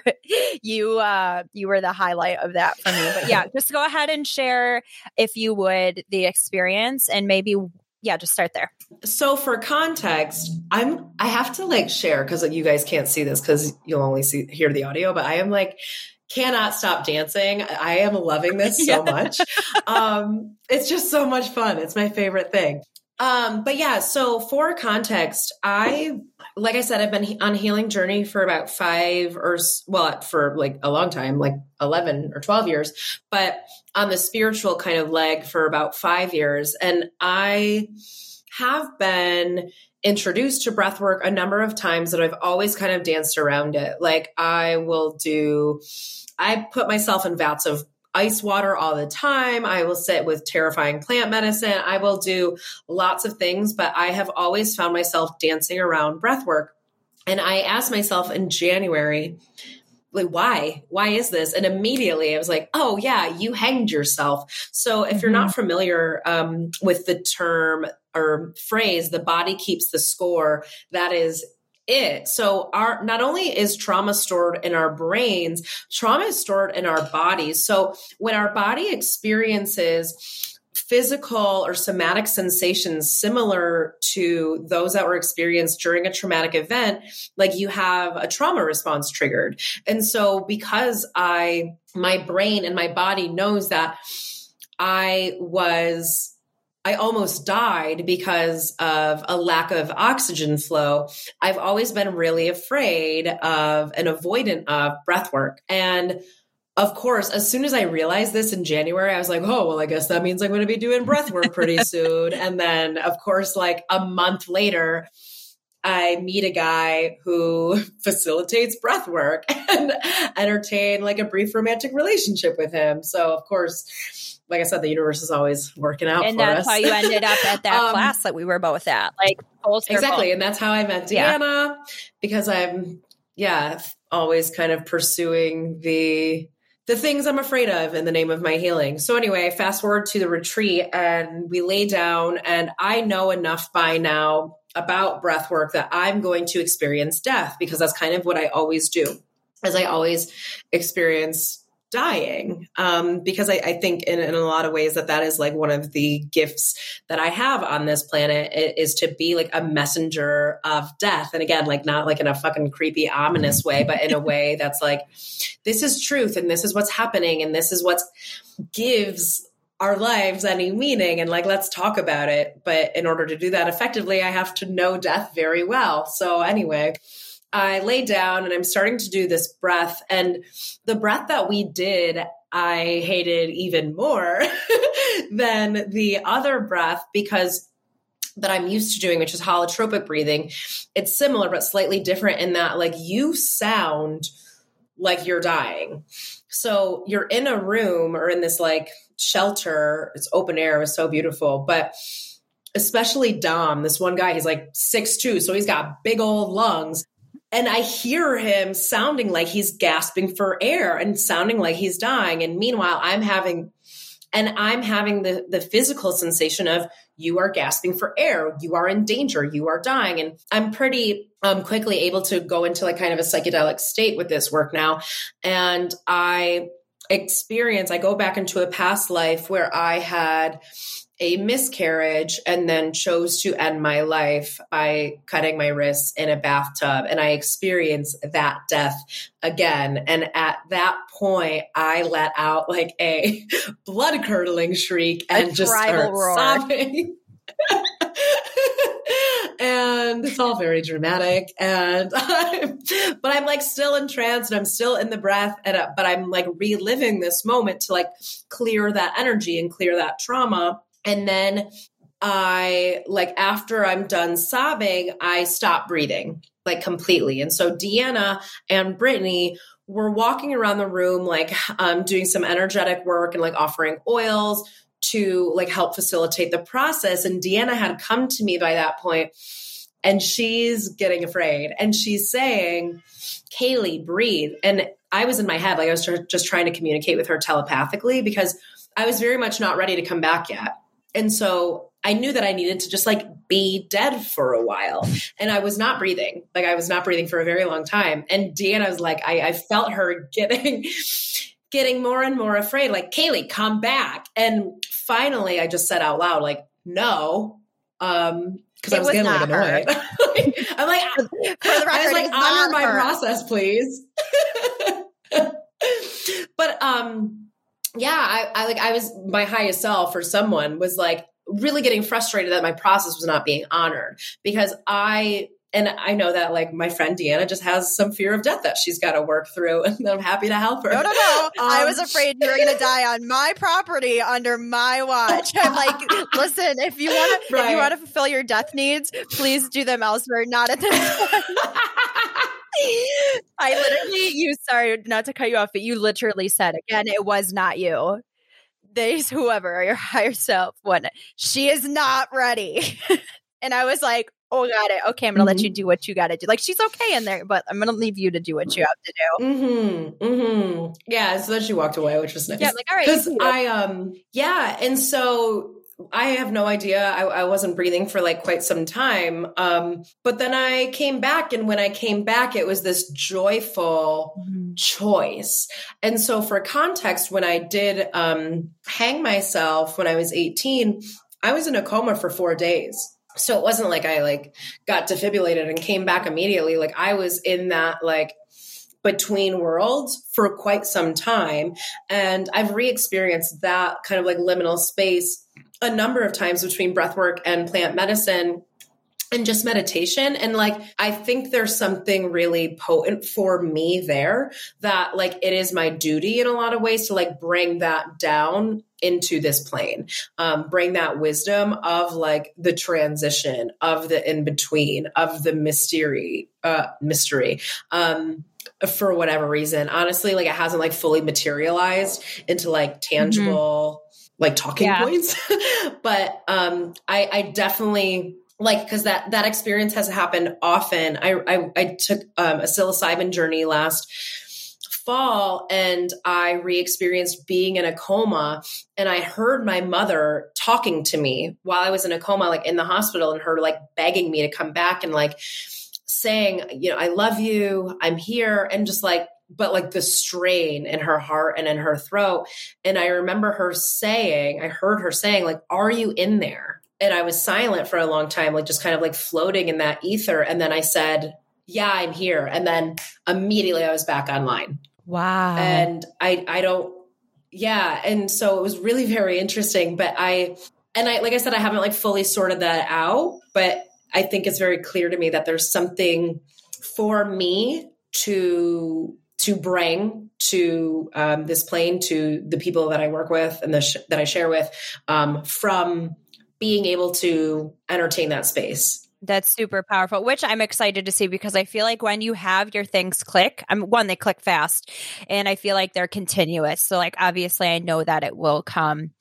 were the highlight of that for me, but yeah, just go ahead and share if you would the experience and maybe, yeah, just start there. So for context, I have to like share, cause you guys can't see this cause you'll only hear the audio, but I am like, cannot stop dancing. I am loving this so much. It's just so much fun. It's my favorite thing. But yeah, so for context, like I said, I've been on a healing journey for about for like a long time, like 11 or 12 years, but on the spiritual kind of leg for about 5 years. And I have been introduced to breathwork a number of times, that I've always kind of danced around it. Like I put myself in vats of ice water all the time. I will sit with terrifying plant medicine. I will do lots of things, but I have always found myself dancing around breathwork. And I asked myself in January, like, why is this? And immediately I was like, oh yeah, you hanged yourself. So if you're not familiar with the term or phrase, the body keeps the score, that is it. So not only is trauma stored in our brains, trauma is stored in our bodies. So when our body experiences physical or somatic sensations similar to those that were experienced during a traumatic event, like you have a trauma response triggered. And so because my brain and my body knows that I almost died because of a lack of oxygen flow, I've always been really afraid of and avoidant of breath work. And of course, as soon as I realized this in January, I was like, oh, well, I guess that means I'm going to be doing breath work pretty soon. And then of course, like a month later, I meet a guy who facilitates breath work and entertain like a brief romantic relationship with him. So of course, like I said, the universe is always working out for us. And that's how you ended up at that class that we were both at. Like exactly. And that's how I met Deanna, because I'm always kind of pursuing the things I'm afraid of in the name of my healing. So anyway, fast forward to the retreat and we lay down, and I know enough by now about breath work that I'm going to experience death, because that's kind of what I always do, as I always experience dying. Because I think in a lot of ways that is like one of the gifts that I have on this planet, is to be like a messenger of death. And again, like not like in a fucking creepy, ominous way, but in a way that's like, this is truth and this is what's happening and this is what gives our lives any meaning. And like, let's talk about it. But in order to do that effectively, I have to know death very well. So anyway, I lay down and I'm starting to do this breath, and the breath that we did, I hated even more than the other breath that I'm used to doing, which is holotropic breathing. It's similar, but slightly different in that like you sound like you're dying. So you're in a room or in this like shelter, it's open air, it was so beautiful, but especially Dom, this one guy, he's like 6'2", so he's got big old lungs. And I hear him sounding like he's gasping for air and sounding like he's dying. And meanwhile, I'm having the physical sensation of you are gasping for air, you are in danger, you are dying. And I'm pretty quickly able to go into like kind of a psychedelic state with this work now. And I go back into a past life where I had a miscarriage and then chose to end my life by cutting my wrists in a bathtub. And I experienced that death again. And at that point, I let out like a blood curdling shriek and just started sobbing. And it's all very dramatic. And I'm like still in trance and I'm still in the breath. But I'm like reliving this moment to like clear that energy and clear that trauma. And then I, like, after I'm done sobbing, I stop breathing, like, completely. And so Deanna and Brittany were walking around the room, like, doing some energetic work and like offering oils to like help facilitate the process. And Deanna had come to me by that point, and she's getting afraid and she's saying, "Caili, breathe." And I was in my head, like, I was just trying to communicate with her telepathically because I was very much not ready to come back yet. And so I knew that I needed to just like be dead for a while. And I was not breathing. Like, I was not breathing for a very long time. And Deanna was like, I felt her getting more and more afraid, like, "Caili, come back." And finally I just said out loud, like, "No." Cause I was getting like annoyed. I'm like, I was like, honor my process, please. But, yeah, I was my highest self or someone was like really getting frustrated that my process was not being honored because I know that like my friend Deanna just has some fear of death that she's got to work through, and I'm happy to help her. No. I was afraid you were going to die on my property under my watch. I'm like, listen, if you want to fulfill your death needs, please do them elsewhere, not at this one. Sorry not to cut you off, but you literally said, again, it was not you. There's whoever, your higher self, one. She is not ready. And I was like, oh, got it. Okay, I'm going to let you do what you got to do. Like, she's okay in there, but I'm going to leave you to do what you have to do. Yeah, so then she walked away, which was nice. Yeah, like, all right. Because and so I have no idea. I wasn't breathing for like quite some time. But then I came back, and when I came back, it was this joyful choice. And so for context, when I did hang myself when I was 18, I was in a coma for 4 days. So it wasn't like I like got defibrillated and came back immediately. Like, I was in that like between worlds for quite some time. And I've re-experienced that kind of like liminal space a number of times between breathwork and plant medicine and just meditation. And like, I think there's something really potent for me there that like, it is my duty in a lot of ways to like bring that down into this plane, bring that wisdom of like the transition, of the in-between, of the mystery, for whatever reason. Honestly, like, it hasn't like fully materialized into like tangible, like talking points. But I definitely like, because that experience has happened often. I took a psilocybin journey last fall, and I re-experienced being in a coma, and I heard my mother talking to me while I was in a coma, like in the hospital, and her like begging me to come back and like saying, you know, "I love you, I'm here," and just like, but like the strain in her heart and in her throat. And I remember I heard her saying like, "Are you in there?" And I was silent for a long time, like just kind of like floating in that ether. And then I said, "Yeah, I'm here." And then immediately I was back online. Wow. And And so it was really very interesting, but I, like I said, I haven't like fully sorted that out, but I think it's very clear to me that there's something for me to bring to this plane, to the people that I work with and that I share with, from being able to entertain that space. That's super powerful, which I'm excited to see, because I feel like when you have your things click, they click fast, and I feel like they're continuous. So like, obviously I know that it will come.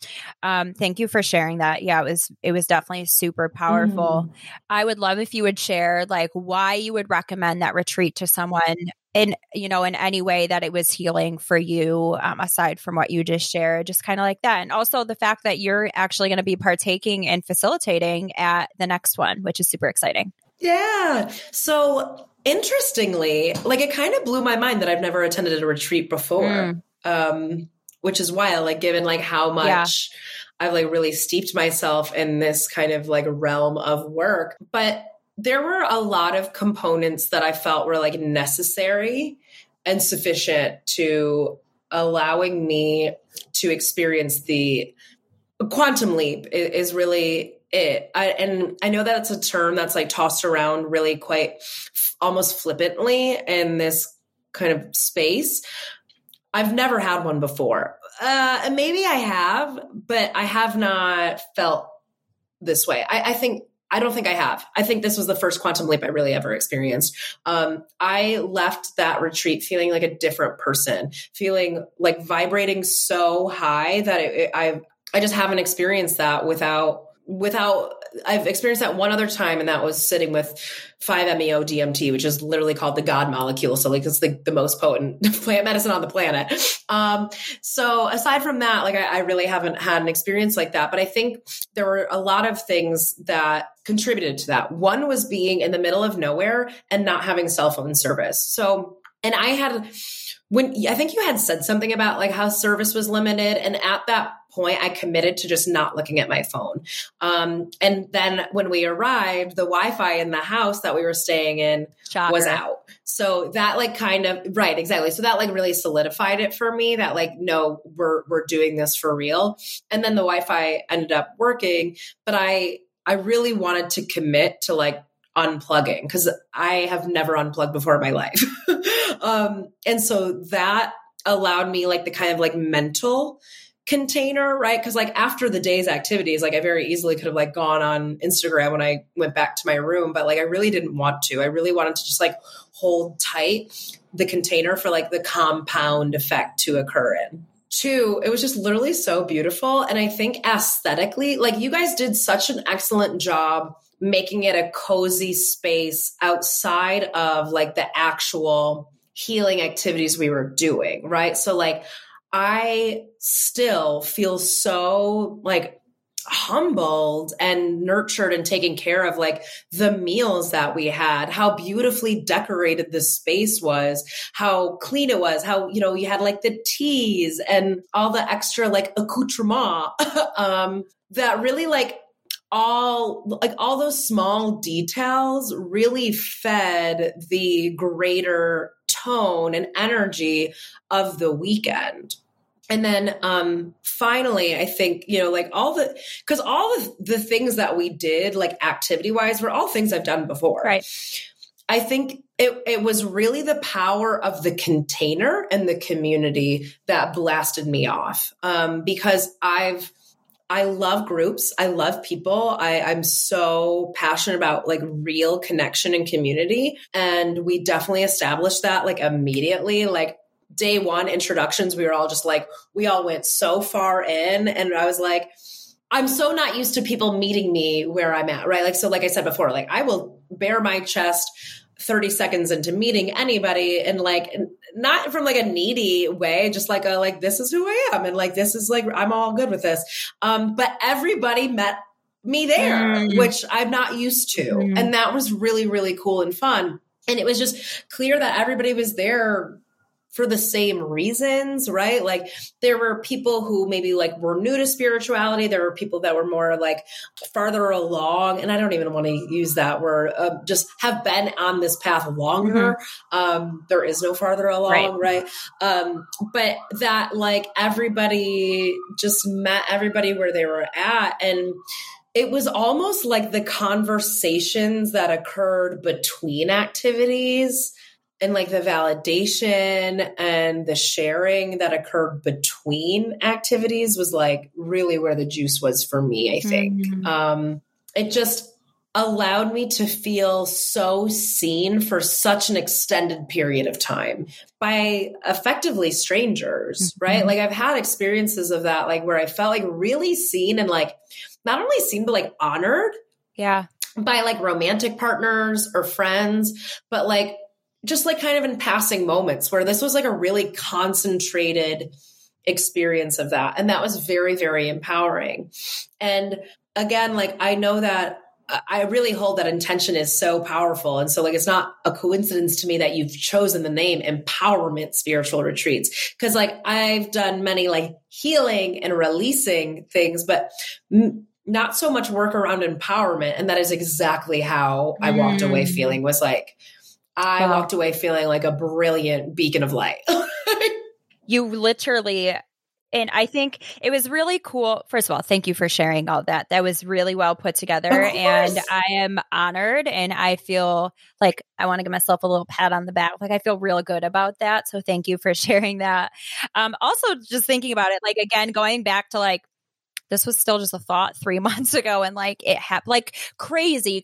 Thank you for sharing that. Yeah, it was definitely super powerful. I would love if you would share like why you would recommend that retreat to someone, and, you know, in any way that it was healing for you, aside from what you just shared, just kind of like that. And also the fact that you're actually going to be partaking and facilitating at the next one, which is super exciting. Yeah. So interestingly, like, it kind of blew my mind that I've never attended a retreat before, which is wild, like given like how much I've like really steeped myself in this kind of like realm of work. But there were a lot of components that I felt were like necessary and sufficient to allowing me to experience the quantum leap is really it. And I know that's a term that's like tossed around really quite almost flippantly in this kind of space. I've never had one before. Maybe I have, but I have not felt this way. I don't think I have. I think this was the first quantum leap I really ever experienced. I left that retreat feeling like a different person, feeling like vibrating so high that I just haven't experienced that without I've experienced that one other time, and that was sitting with 5-MeO-DMT, which is literally called the God molecule. So like, it's the most potent plant medicine on the planet. So aside from that, like I really haven't had an experience like that, but I think there were a lot of things that contributed to that. One was being in the middle of nowhere and not having cell phone service. So, and I think you had said something about like how service was limited. And at that point, I committed to just not looking at my phone. And then when we arrived, the Wi-Fi in the house that we were staying in Chakra. Was out. So that like kind of, right, exactly. So that like really solidified it for me that like, no, we're doing this for real. And then the Wi-Fi ended up working, but I really wanted to commit to like unplugging because I have never unplugged before in my life. And so that allowed me like the kind of like mental container, right? Cause like after the day's activities, like I very easily could have like gone on Instagram when I went back to my room, but like, I really didn't want to. I really wanted to just like hold tight the container for like the compound effect to occur in. Two, it was just literally so beautiful. And I think aesthetically, like you guys did such an excellent job making it a cozy space outside of like the actual healing activities we were doing, right? So like, I still feel so like humbled and nurtured and taken care of like the meals that we had, how beautifully decorated the space was, how clean it was, how, you know, you had like the teas and all the extra like accoutrement that really like all those small details really fed the greater tone and energy of the weekend. And then, finally, I think, you know, like all the things that we did, like activity wise, were all things I've done before. Right. I think it was really the power of the container and the community that blasted me off. Because I love groups. I love people. I'm so passionate about like real connection and community. And we definitely established that like immediately, like day one introductions, we were all just like, we all went so far in. And I was like, I'm so not used to people meeting me where I'm at. Right. Like, so like I said before, like I will bare my chest 30 seconds into meeting anybody, and like, not from like a needy way, just like a, like, this is who I am. And like, this is like, I'm all good with this. But everybody met me there, which I'm not used to. Mm-hmm. And that was really, really cool and fun. And it was just clear that everybody was there for the same reasons, right? Like there were people who maybe like were new to spirituality. There were people that were more like farther along. And I don't even want to use that word, just have been on this path longer. Mm-hmm. There is no farther along, right? But that like everybody just met everybody where they were at. And it was almost like the conversations that occurred between activities and like the validation and the sharing that occurred between activities was like really where the juice was for me, I think. Mm-hmm. It just allowed me to feel so seen for such an extended period of time by effectively strangers, mm-hmm. right? Like I've had experiences of that, like where I felt like really seen and like not only seen, but like honored. Yeah. By like romantic partners or friends, but like, just like kind of in passing moments where this was like a really concentrated experience of that. And that was very, very empowering. And again, like I know that I really hold that intention is so powerful. And so, like, it's not a coincidence to me that you've chosen the name Empowerment Spiritual Retreats. Cause like I've done many like healing and releasing things, but not so much work around empowerment. And that is exactly how I walked away feeling, was like, I walked away feeling like a brilliant beacon of light. You literally, and I think it was really cool. First of all, thank you for sharing all that. That was really well put together. And I am honored, and I feel like I want to give myself a little pat on the back. Like I feel real good about that. So thank you for sharing that. Also just thinking about it, like, again, going back to like, this was still just a thought 3 months ago, and like it happened like crazy.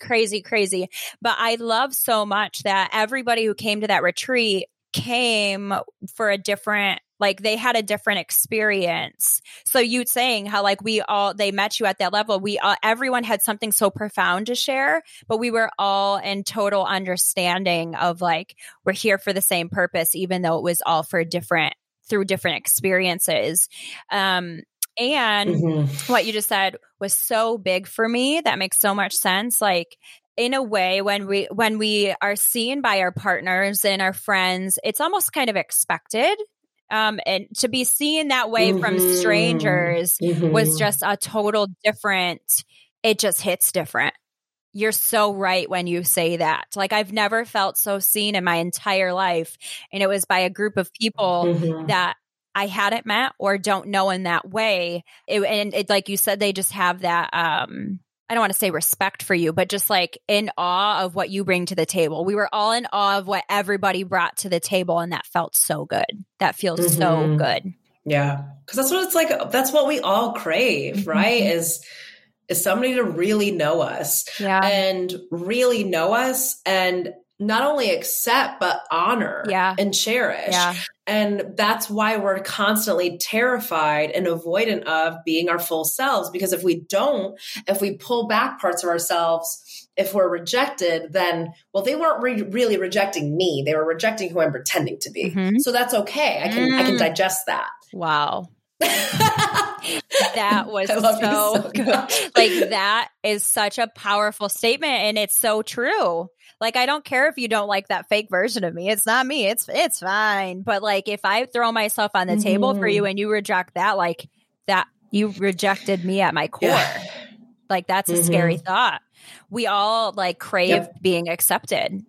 But I love so much that everybody who came to that retreat came for a different, like they had a different experience. So you saying how like they met you at that level. Everyone had something so profound to share, but we were all in total understanding of like, we're here for the same purpose, even though it was all through different experiences. And what you just said was so big for me. That makes so much sense. Like, in a way, when we are seen by our partners and our friends, it's almost kind of expected. And to be seen that way from strangers was just a total different, it just hits different. You're so right when you say that. Like, I've never felt so seen in my entire life. And it was by a group of people that I hadn't met or don't know in that way. And like you said, they just have that, I don't want to say respect for you, but just like in awe of what you bring to the table. We were all in awe of what everybody brought to the table. And that felt so good. That feels so good. Yeah. Cause that's what it's like. That's what we all crave, right? Is somebody to really know us and really know us, and not only accept, but honor and cherish. Yeah. And that's why we're constantly terrified and avoidant of being our full selves. Because if we don't, if we pull back parts of ourselves, if we're rejected, then, well, they weren't really rejecting me. They were rejecting who I'm pretending to be. So that's okay. I can digest that. Wow. That was so good. Like, that is such a powerful statement, and it's so true. Like, I don't care if you don't like that fake version of me. It's not me. It's fine. But like, if I throw myself on the table for you and you reject that, like that, you rejected me at my core. Yeah. Like, that's a scary thought. We all like crave being accepted.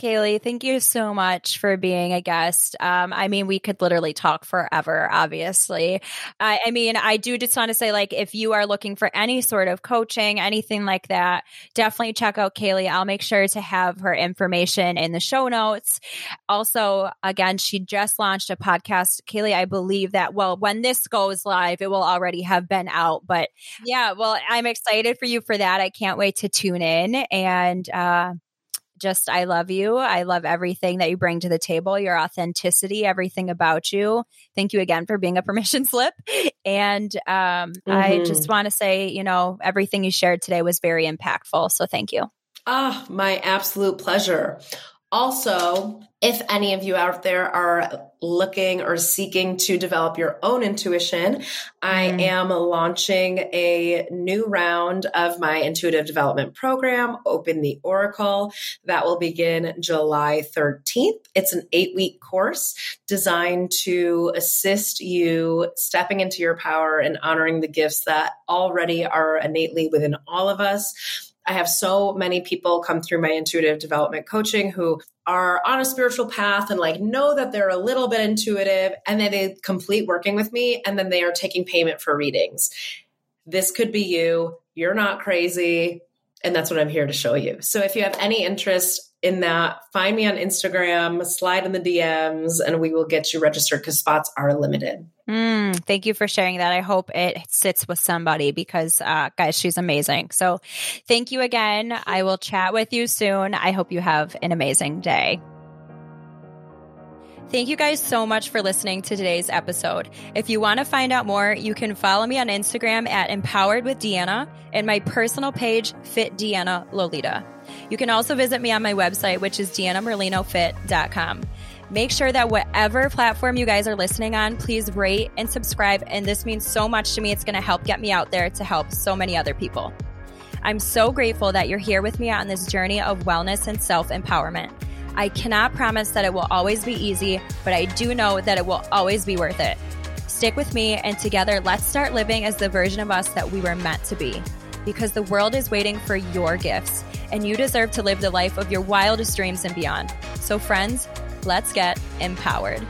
Caili, thank you so much for being a guest. I mean, we could literally talk forever, obviously. I mean, I do just want to say, like, if you are looking for any sort of coaching, anything like that, definitely check out Caili. I'll make sure to have her information in the show notes. Also, again, she just launched a podcast. Caili, I believe that, well, when this goes live, it will already have been out. But yeah, well, I'm excited for you for that. I can't wait to tune in. And, just, I love you. I love everything that you bring to the table, your authenticity, everything about you. Thank you again for being a permission slip. And I just want to say, you know, everything you shared today was very impactful. So thank you. Ah, my absolute pleasure. Also, if any of you out there are looking or seeking to develop your own intuition, I am launching a new round of my intuitive development program, Open the Oracle, that will begin July 13th. It's an 8-week course designed to assist you stepping into your power and honoring the gifts that already are innately within all of us. I have so many people come through my intuitive development coaching who are on a spiritual path and like know that they're a little bit intuitive, and then they complete working with me, and then they are taking payment for readings. This could be you. You're not crazy. And that's what I'm here to show you. So if you have any interest in that, find me on Instagram, slide in the DMs, and we will get you registered because spots are limited. Thank you for sharing that. I hope it sits with somebody because, guys, she's amazing. So thank you again. I will chat with you soon. I hope you have an amazing day. Thank you guys so much for listening to today's episode. If you want to find out more, you can follow me on Instagram at Empowered with Deanna and my personal page, Fit Deanna Lolita. You can also visit me on my website, which is DeannaMerlinoFit.com. Make sure that whatever platform you guys are listening on, please rate and subscribe. And this means so much to me. It's going to help get me out there to help so many other people. I'm so grateful that you're here with me on this journey of wellness and self-empowerment. I cannot promise that it will always be easy, but I do know that it will always be worth it. Stick with me, and together, let's start living as the version of us that we were meant to be. Because the world is waiting for your gifts, and you deserve to live the life of your wildest dreams and beyond. So friends, let's get empowered.